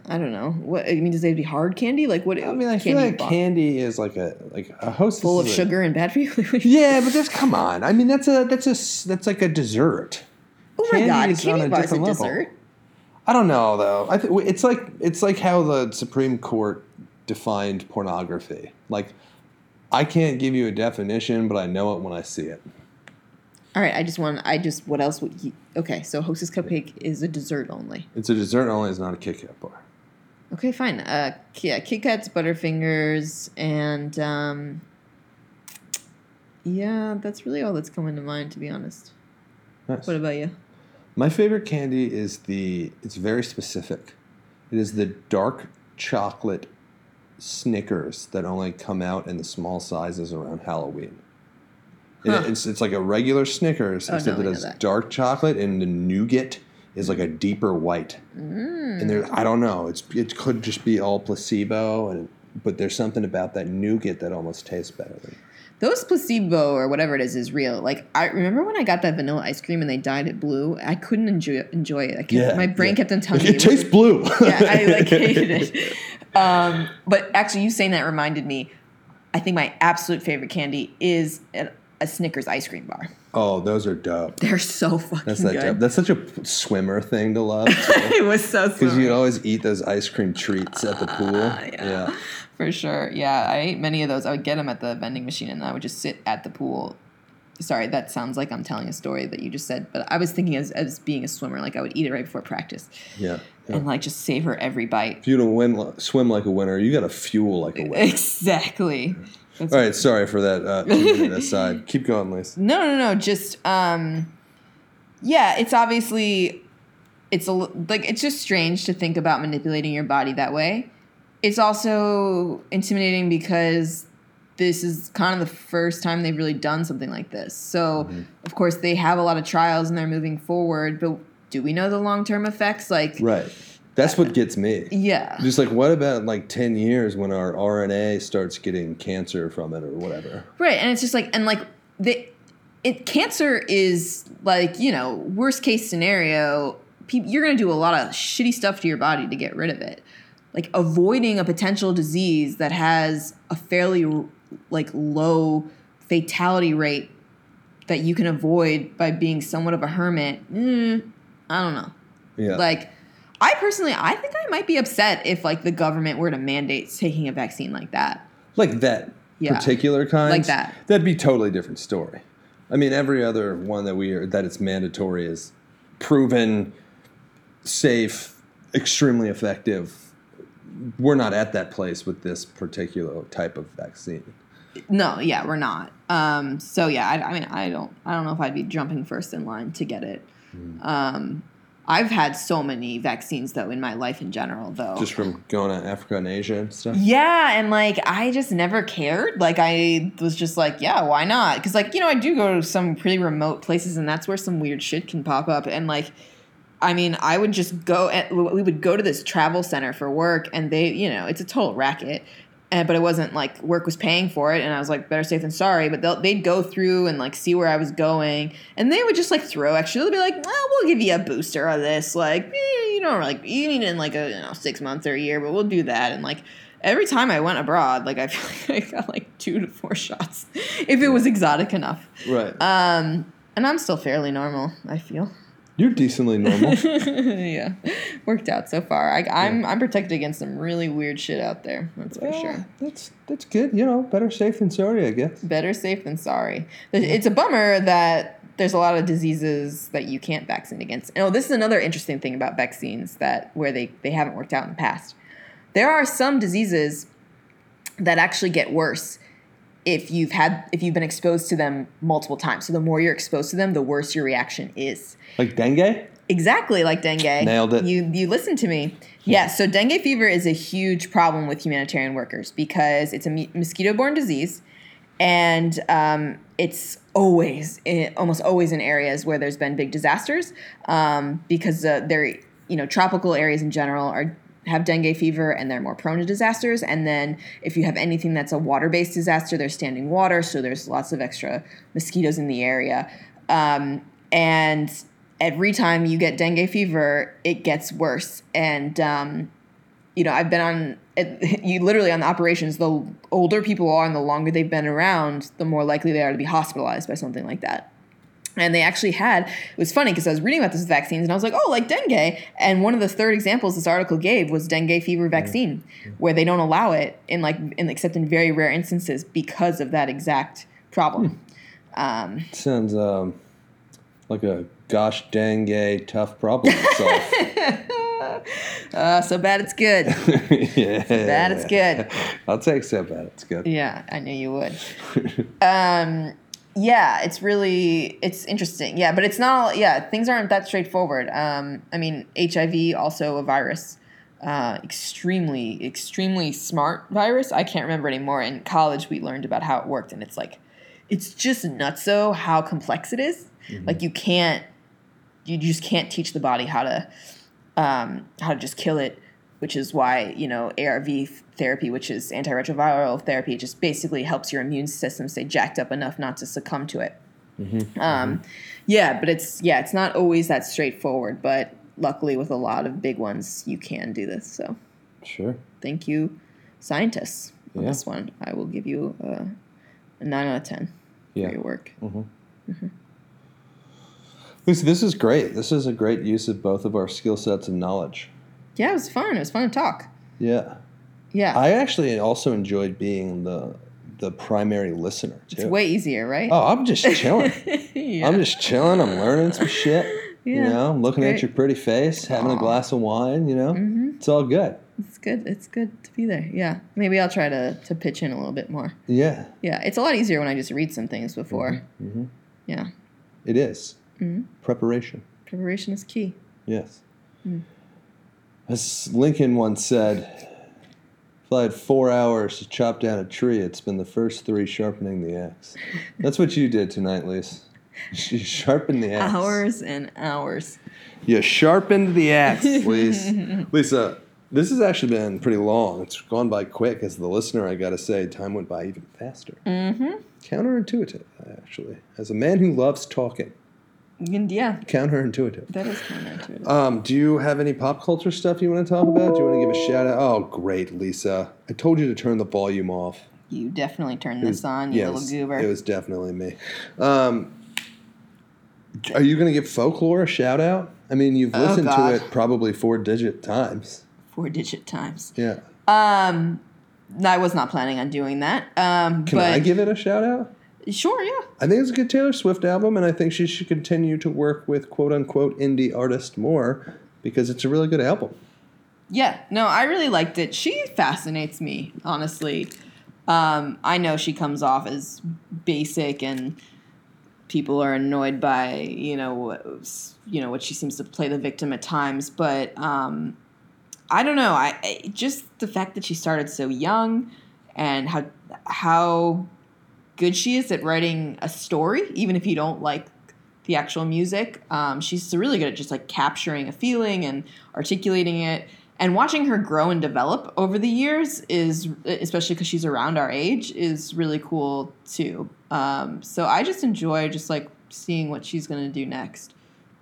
I don't know. What I mean, does they be hard candy? Like what? I mean, I feel like candy is like a like a Hostess full of like, sugar and bad for you. Yeah, but that's come on. I mean, that's a that's a that's like a dessert. Oh my god, a candy bar is a dessert. I don't know though. I th- it's like it's like how the Supreme Court defined pornography. Like, I can't give you a definition, but I know it when I see it. All right, I just want I just what else would you, okay, so Hostess cupcake is a dessert only. It's a dessert only, it's not a Kit Kat bar. Okay, fine. Uh yeah, Kit Kats, Butterfingers, and um yeah, that's really all that's coming to mind, to be honest. Nice. What about you? My favorite candy is the, it's very specific. It is the dark chocolate Snickers that only come out in the small sizes around Halloween. Huh. It's it's like a regular Snickers, oh, except no, that it's that. dark chocolate, and the nougat is like a deeper white. Mm. And there's, I don't know, it's it could just be all placebo, and but there's something about that nougat that almost tastes better than those placebo or whatever it is is real. Like I remember when I got that vanilla ice cream and they dyed it blue. I couldn't enjoy enjoy it. I kept, yeah, my brain yeah. kept on telling like, me it tastes blue. Yeah, I like hated it. Um, but actually, you saying that reminded me. I think my absolute favorite candy is a, a Snickers ice cream bar. Oh, those are dope. They're so fucking That's that good. Dope. That's such a swimmer thing to love. It was so swimmer. Because you always eat those ice cream treats at the pool. Uh, yeah. yeah. For sure. Yeah, I ate many of those. I would get them at the vending machine and I would just sit at the pool. Sorry, that sounds like I'm telling a story that you just said, but I was thinking as, as being a swimmer, like I would eat it right before practice. Yeah. yeah. And like just savor every bite. If you don't win, swim like a winner, you got to fuel like a winner. Exactly. That's All right, sorry for that uh, minute aside. Keep going, Lisa. No, no, no, just, um, yeah, it's obviously, it's a, like it's just strange to think about manipulating your body that way. It's also intimidating because this is kind of the first time they've really done something like this. So, mm-hmm. of course, they have a lot of trials and they're moving forward, but do we know the long-term effects? Like, right. That's what gets me. Yeah. Just like, what about like ten years when our R N A starts getting cancer from it or whatever? Right. And it's just like, and like, the, it cancer is like, you know, worst case scenario, pe- you're going to do a lot of shitty stuff to your body to get rid of it. Like avoiding a potential disease that has a fairly like low fatality rate that you can avoid by being somewhat of a hermit. Mm, I don't know. Yeah. Like, I personally, I think I might be upset if, like, the government were to mandate taking a vaccine like that. Like that yeah. particular kind? Like that. That'd be a totally different story. I mean, every other one that we are, that it's mandatory is proven, safe, extremely effective. We're not at that place with this particular type of vaccine. No, yeah, we're not. Um, so, yeah, I, I mean, I don't, I don't know if I'd be jumping first in line to get it. Mm. Um I've had so many vaccines, though, in my life in general, though. Just from going to Africa and Asia and stuff? Yeah, and, like, I just never cared. Like, I was just like, yeah, why not? Because, like, you know, I do go to some pretty remote places, and that's where some weird shit can pop up. And, like, I mean, I would just go – we would go to this travel center for work, and they – you know, it's a total racket. And, but it wasn't like work was paying for it, and I was like, better safe than sorry. But they'd go through and like see where I was going, and they would just like throw extra. They'd be like, oh, we'll give you a booster of this, like eh, you know, like you need it in like a you know six months or a year, but we'll do that. And like every time I went abroad, like I feel like I got like two to four shots if it was exotic enough, right? Um, and I'm still fairly normal, I feel. You're decently normal. Yeah, worked out so far. I, I'm yeah. I'm protected against some really weird shit out there. That's for yeah, sure. That's that's good. You know, better safe than sorry, I guess. Better safe than sorry. It's a bummer that there's a lot of diseases that you can't vaccinate against. Oh, this is another interesting thing about vaccines that where they, they haven't worked out in the past. There are some diseases that actually get worse if you've had if you've been exposed to them multiple times. So the more you're exposed to them, the worse your reaction is. Like dengue? Exactly, like dengue. Nailed it. You you listen to me. Yeah, yeah, so dengue fever is a huge problem with humanitarian workers because it's a mosquito-borne disease, and um, it's always, in, almost always in areas where there's been big disasters um, because uh, they're, you know, tropical areas in general are have dengue fever and they're more prone to disasters. And then if you have anything that's a water-based disaster, there's standing water, so there's lots of extra mosquitoes in the area. Um, and... Every time you get dengue fever, it gets worse. And, um, you know, I've been on it, you literally on the operations, the older people are and the longer they've been around, the more likely they are to be hospitalized by something like that. And they actually had, it was funny because I was reading about these vaccines and I was like, oh, like dengue. And one of the third examples this article gave was dengue fever vaccine, yeah. where they don't allow it in like, in, except in very rare instances because of that exact problem. Hmm. Um, Sounds um, like a... Gosh dang a tough problem to solve. uh, so bad it's good. Yeah. So bad it's good. I'll take so bad it's good. Yeah, I knew you would. um, yeah, it's really, it's interesting. Yeah, but it's not, yeah, things aren't that straightforward. Um, I mean, H I V, also a virus. Uh, extremely, extremely smart virus. I can't remember anymore. In college, we learned about how it worked, and it's like, it's just nutso how complex it is. Mm-hmm. Like you can't, you just can't teach the body how to um, how to just kill it, which is why, you know, A R V therapy, which is antiretroviral therapy, just basically helps your immune system stay jacked up enough not to succumb to it. Mm-hmm. Um, mm-hmm. Yeah, but it's, yeah, it's not always that straightforward. But luckily with a lot of big ones, you can do this. So sure. Thank you, scientists, on yeah. this one. I will give you a, a nine out of ten yeah. for your work. Mm-hmm. Mm-hmm. Lucy, this is great. This is a great use of both of our skill sets and knowledge. Yeah, it was fun. It was fun to talk. Yeah. Yeah. I actually also enjoyed being the the primary listener, too. It's way easier, right? Oh, I'm just chilling. yeah. I'm just chilling. I'm learning some shit. Yeah. You know, I'm looking great. at your pretty face, having Aww. a glass of wine, you know. Mm-hmm. It's all good. It's good. It's good to be there. Yeah. Maybe I'll try to, to pitch in a little bit more. Yeah. Yeah. It's a lot easier when I just read some things before. Mm-hmm. Mm-hmm. Yeah. It is. Mm-hmm. Preparation. Preparation is key. Yes. Mm. As Lincoln once said, if I had four hours to chop down a tree, I'd spend the first three sharpening the axe. That's what you did tonight, Lise. You sharpened the axe. Hours and hours. You sharpened the axe, Lise. Lisa, this has actually been pretty long. It's gone by quick. As the listener, I got to say, time went by even faster. Mm-hmm. Counterintuitive, actually. As a man who loves talking. Yeah. Counterintuitive. That is counterintuitive. Um, do you have any pop culture stuff you want to talk about? Do you want to give a shout out? Oh, great, Lisa. I told you to turn the volume off. You definitely turned was, this on, you yes, little goober. It was definitely me. Um, are you going to give Folklore a shout out? I mean, you've listened oh, to it probably four digit times. Four digit times. Yeah. Um, I was not planning on doing that. Um, Can but I give it a shout out? Sure, yeah. I think it's a good Taylor Swift album, and I think she should continue to work with quote-unquote indie artists more because it's a really good album. Yeah. No, I really liked it. She fascinates me, honestly. Um, I know she comes off as basic and people are annoyed by, you know, you know what she seems to play the victim at times. But um, I don't know. I, I just the fact that she started so young and how how good she is at writing a story, even if you don't like the actual music. Um, she's really good at just like capturing a feeling and articulating it. And watching her grow and develop over the years is, especially because she's around our age, is really cool too. Um, so I just enjoy just like seeing what she's going to do next.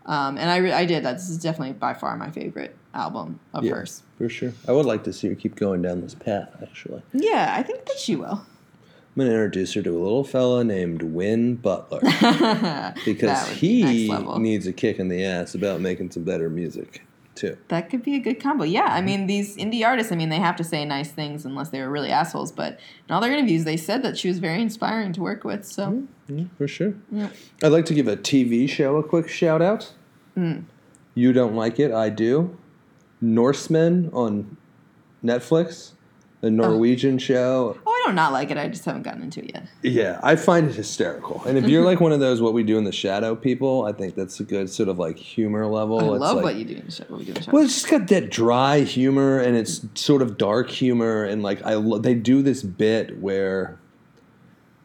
Um, and I, re- I did that. This is definitely by far my favorite album of yeah, hers. For sure. I would like to see her keep going down this path, actually. Yeah, I think that she will. I'm going to introduce her to a little fella named Wynn Butler. Because he needs a kick in the ass about making some better music. Too. That could be a good combo. Yeah, I mean, these indie artists, I mean, they have to say nice things unless they were really assholes. But in all their interviews, they said that she was very inspiring to work with. So, yeah, for sure. Yeah. I'd like to give a T V show a quick shout out. Mm. You Don't Like It, I Do. Norsemen on Netflix, the Norwegian oh. show. Oh, I don't not like it. I just haven't gotten into it yet. Yeah, I find it hysterical. And if you're like one of those What We Do in the Shadow people, I think that's a good sort of like humor level. I it's love like, what you do in the shadow. What we do in the shadow. Well, it's just got that dry humor and it's sort of dark humor. And like I, lo- they do this bit where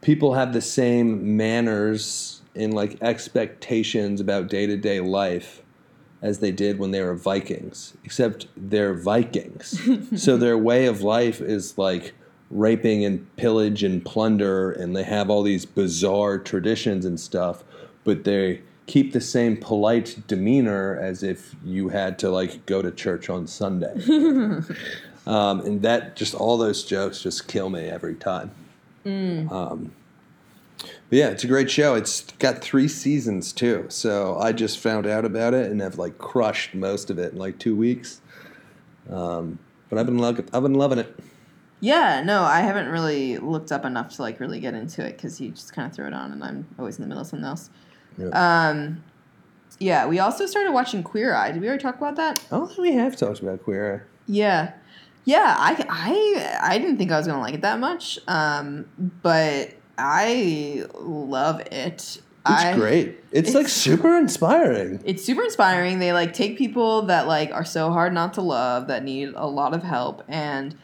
people have the same manners and like expectations about day-to-day life as they did when they were Vikings, except they're Vikings. So their way of life is like raping and pillage and plunder, and they have all these bizarre traditions and stuff, but they keep the same polite demeanor as if you had to like go to church on Sunday. um, and that just all those jokes just kill me every time. Mm. Um, But yeah, it's a great show. It's got three seasons, too. So I just found out about it and have, like, crushed most of it in, like, two weeks. Um, but I've been lo- I've been loving it. Yeah, no, I haven't really looked up enough to, like, really get into it because you just kind of throw it on and I'm always in the middle of something else. Yeah. Um, yeah, we also started watching Queer Eye. Did we already talk about that? Oh, we have talked about Queer Eye. Yeah. Yeah, I, I, I didn't think I was going to like it that much, um, but... I love it. It's I, great. It's, it's like super inspiring. It's super inspiring. They like take people that like are so hard not to love, that need a lot of help, and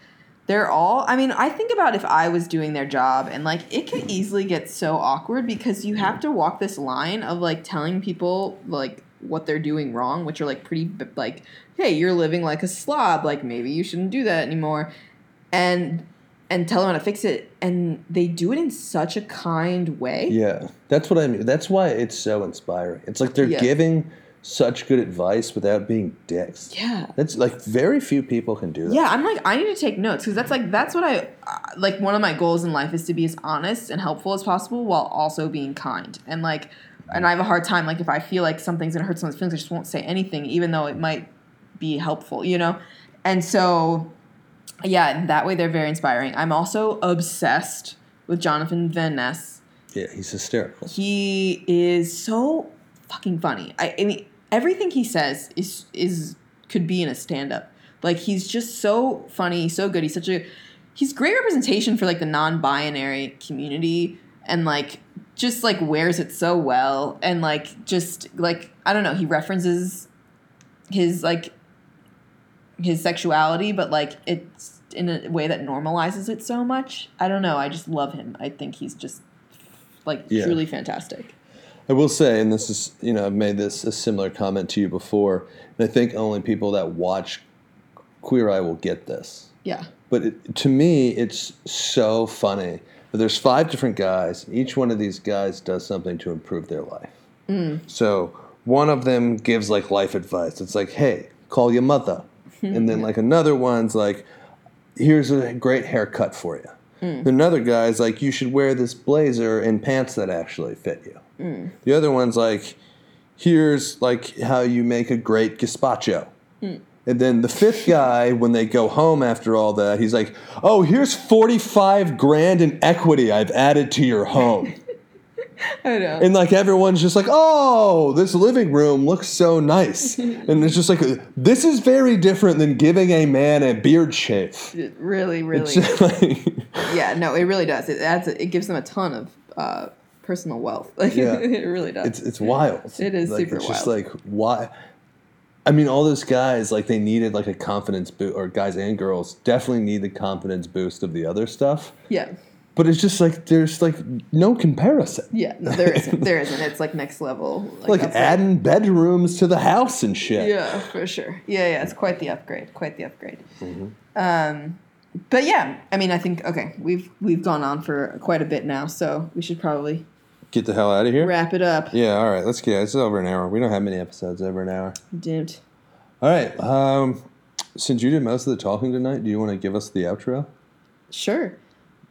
they're all, I mean, I think about if I was doing their job, and like it could easily get so awkward because you have to walk this line of like telling people like what they're doing wrong, which are like pretty like, hey, you're living like a slob, like maybe you shouldn't do that anymore. And And tell them how to fix it. And they do it in such a kind way. Yeah. That's what I mean. That's why it's so inspiring. It's like they're yeah. giving such good advice without being dicks. Yeah. That's like very few people can do that. Yeah. I'm like, I need to take notes because that's like, that's what I, like one of my goals in life is to be as honest and helpful as possible while also being kind. And like, and I have a hard time. Like if I feel like something's going to hurt someone's feelings, I just won't say anything, even though it might be helpful, you know? And so... yeah, that way they're very inspiring. I'm also obsessed with Jonathan Van Ness. Yeah, he's hysterical. He is so fucking funny. I, I mean, everything he says is is could be in a stand-up. Like, he's just so funny, so good. He's such a he's great representation for like the non-binary community, and like just like wears it so well, and like just like I don't know. He references his like. his sexuality, but like it's in a way that normalizes it so much. I don't know. I just love him. I think he's just like yeah. truly fantastic. I will say, and this is, you know, I've made this a similar comment to you before, and I think only people that watch Queer Eye will get this. Yeah. But it, to me, it's so funny. But there's five different guys. Each one of these guys does something to improve their life. Mm. So one of them gives like life advice. It's like, hey, call your mother. And then, like, another one's like, here's a great haircut for you. Mm. Another guy's like, you should wear this blazer and pants that actually fit you. Mm. The other one's like, here's, like, how you make a great gazpacho. Mm. And then the fifth guy, when they go home after all that, he's like, oh, here's forty-five grand in equity I've added to your home. I know. And like everyone's just like, oh, this living room looks so nice. And it's just like, this is very different than giving a man a beard shave. It really, really. Like yeah, no, it really does. It adds, it gives them a ton of uh, personal wealth. Like, yeah. It really does. It's it's wild. It is like, super it's wild. It's just like, why? I mean, all those guys, like, they needed, like, a confidence boost, or guys and girls definitely need the confidence boost of the other stuff. Yeah. But it's just, like, there's, like, no comparison. Yeah, no, there isn't. There isn't. It's, like, next level. Like, like adding like, bedrooms to the house and shit. Yeah, for sure. Yeah, yeah, it's quite the upgrade. Quite the upgrade. Mm-hmm. Um, but, yeah, I mean, I think, okay, we've we've gone on for quite a bit now, so we should probably... Get the hell out of here. Wrap it up. Yeah, all right. Let's get it. It's over an hour. We don't have many episodes over an hour. Dude. All right. Um, since you did most of the talking tonight, do you want to give us the outro? Sure.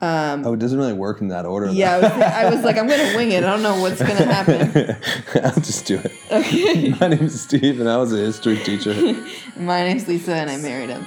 Um, oh, it doesn't really work in that order. Yeah, though. I, was, I was like, I'm going to wing it. I don't know what's going to happen. I'll just do it. Okay. My name's Steve, and I was a history teacher. My name's Lisa, and I married him.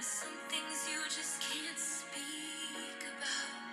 Some things you just can't speak about.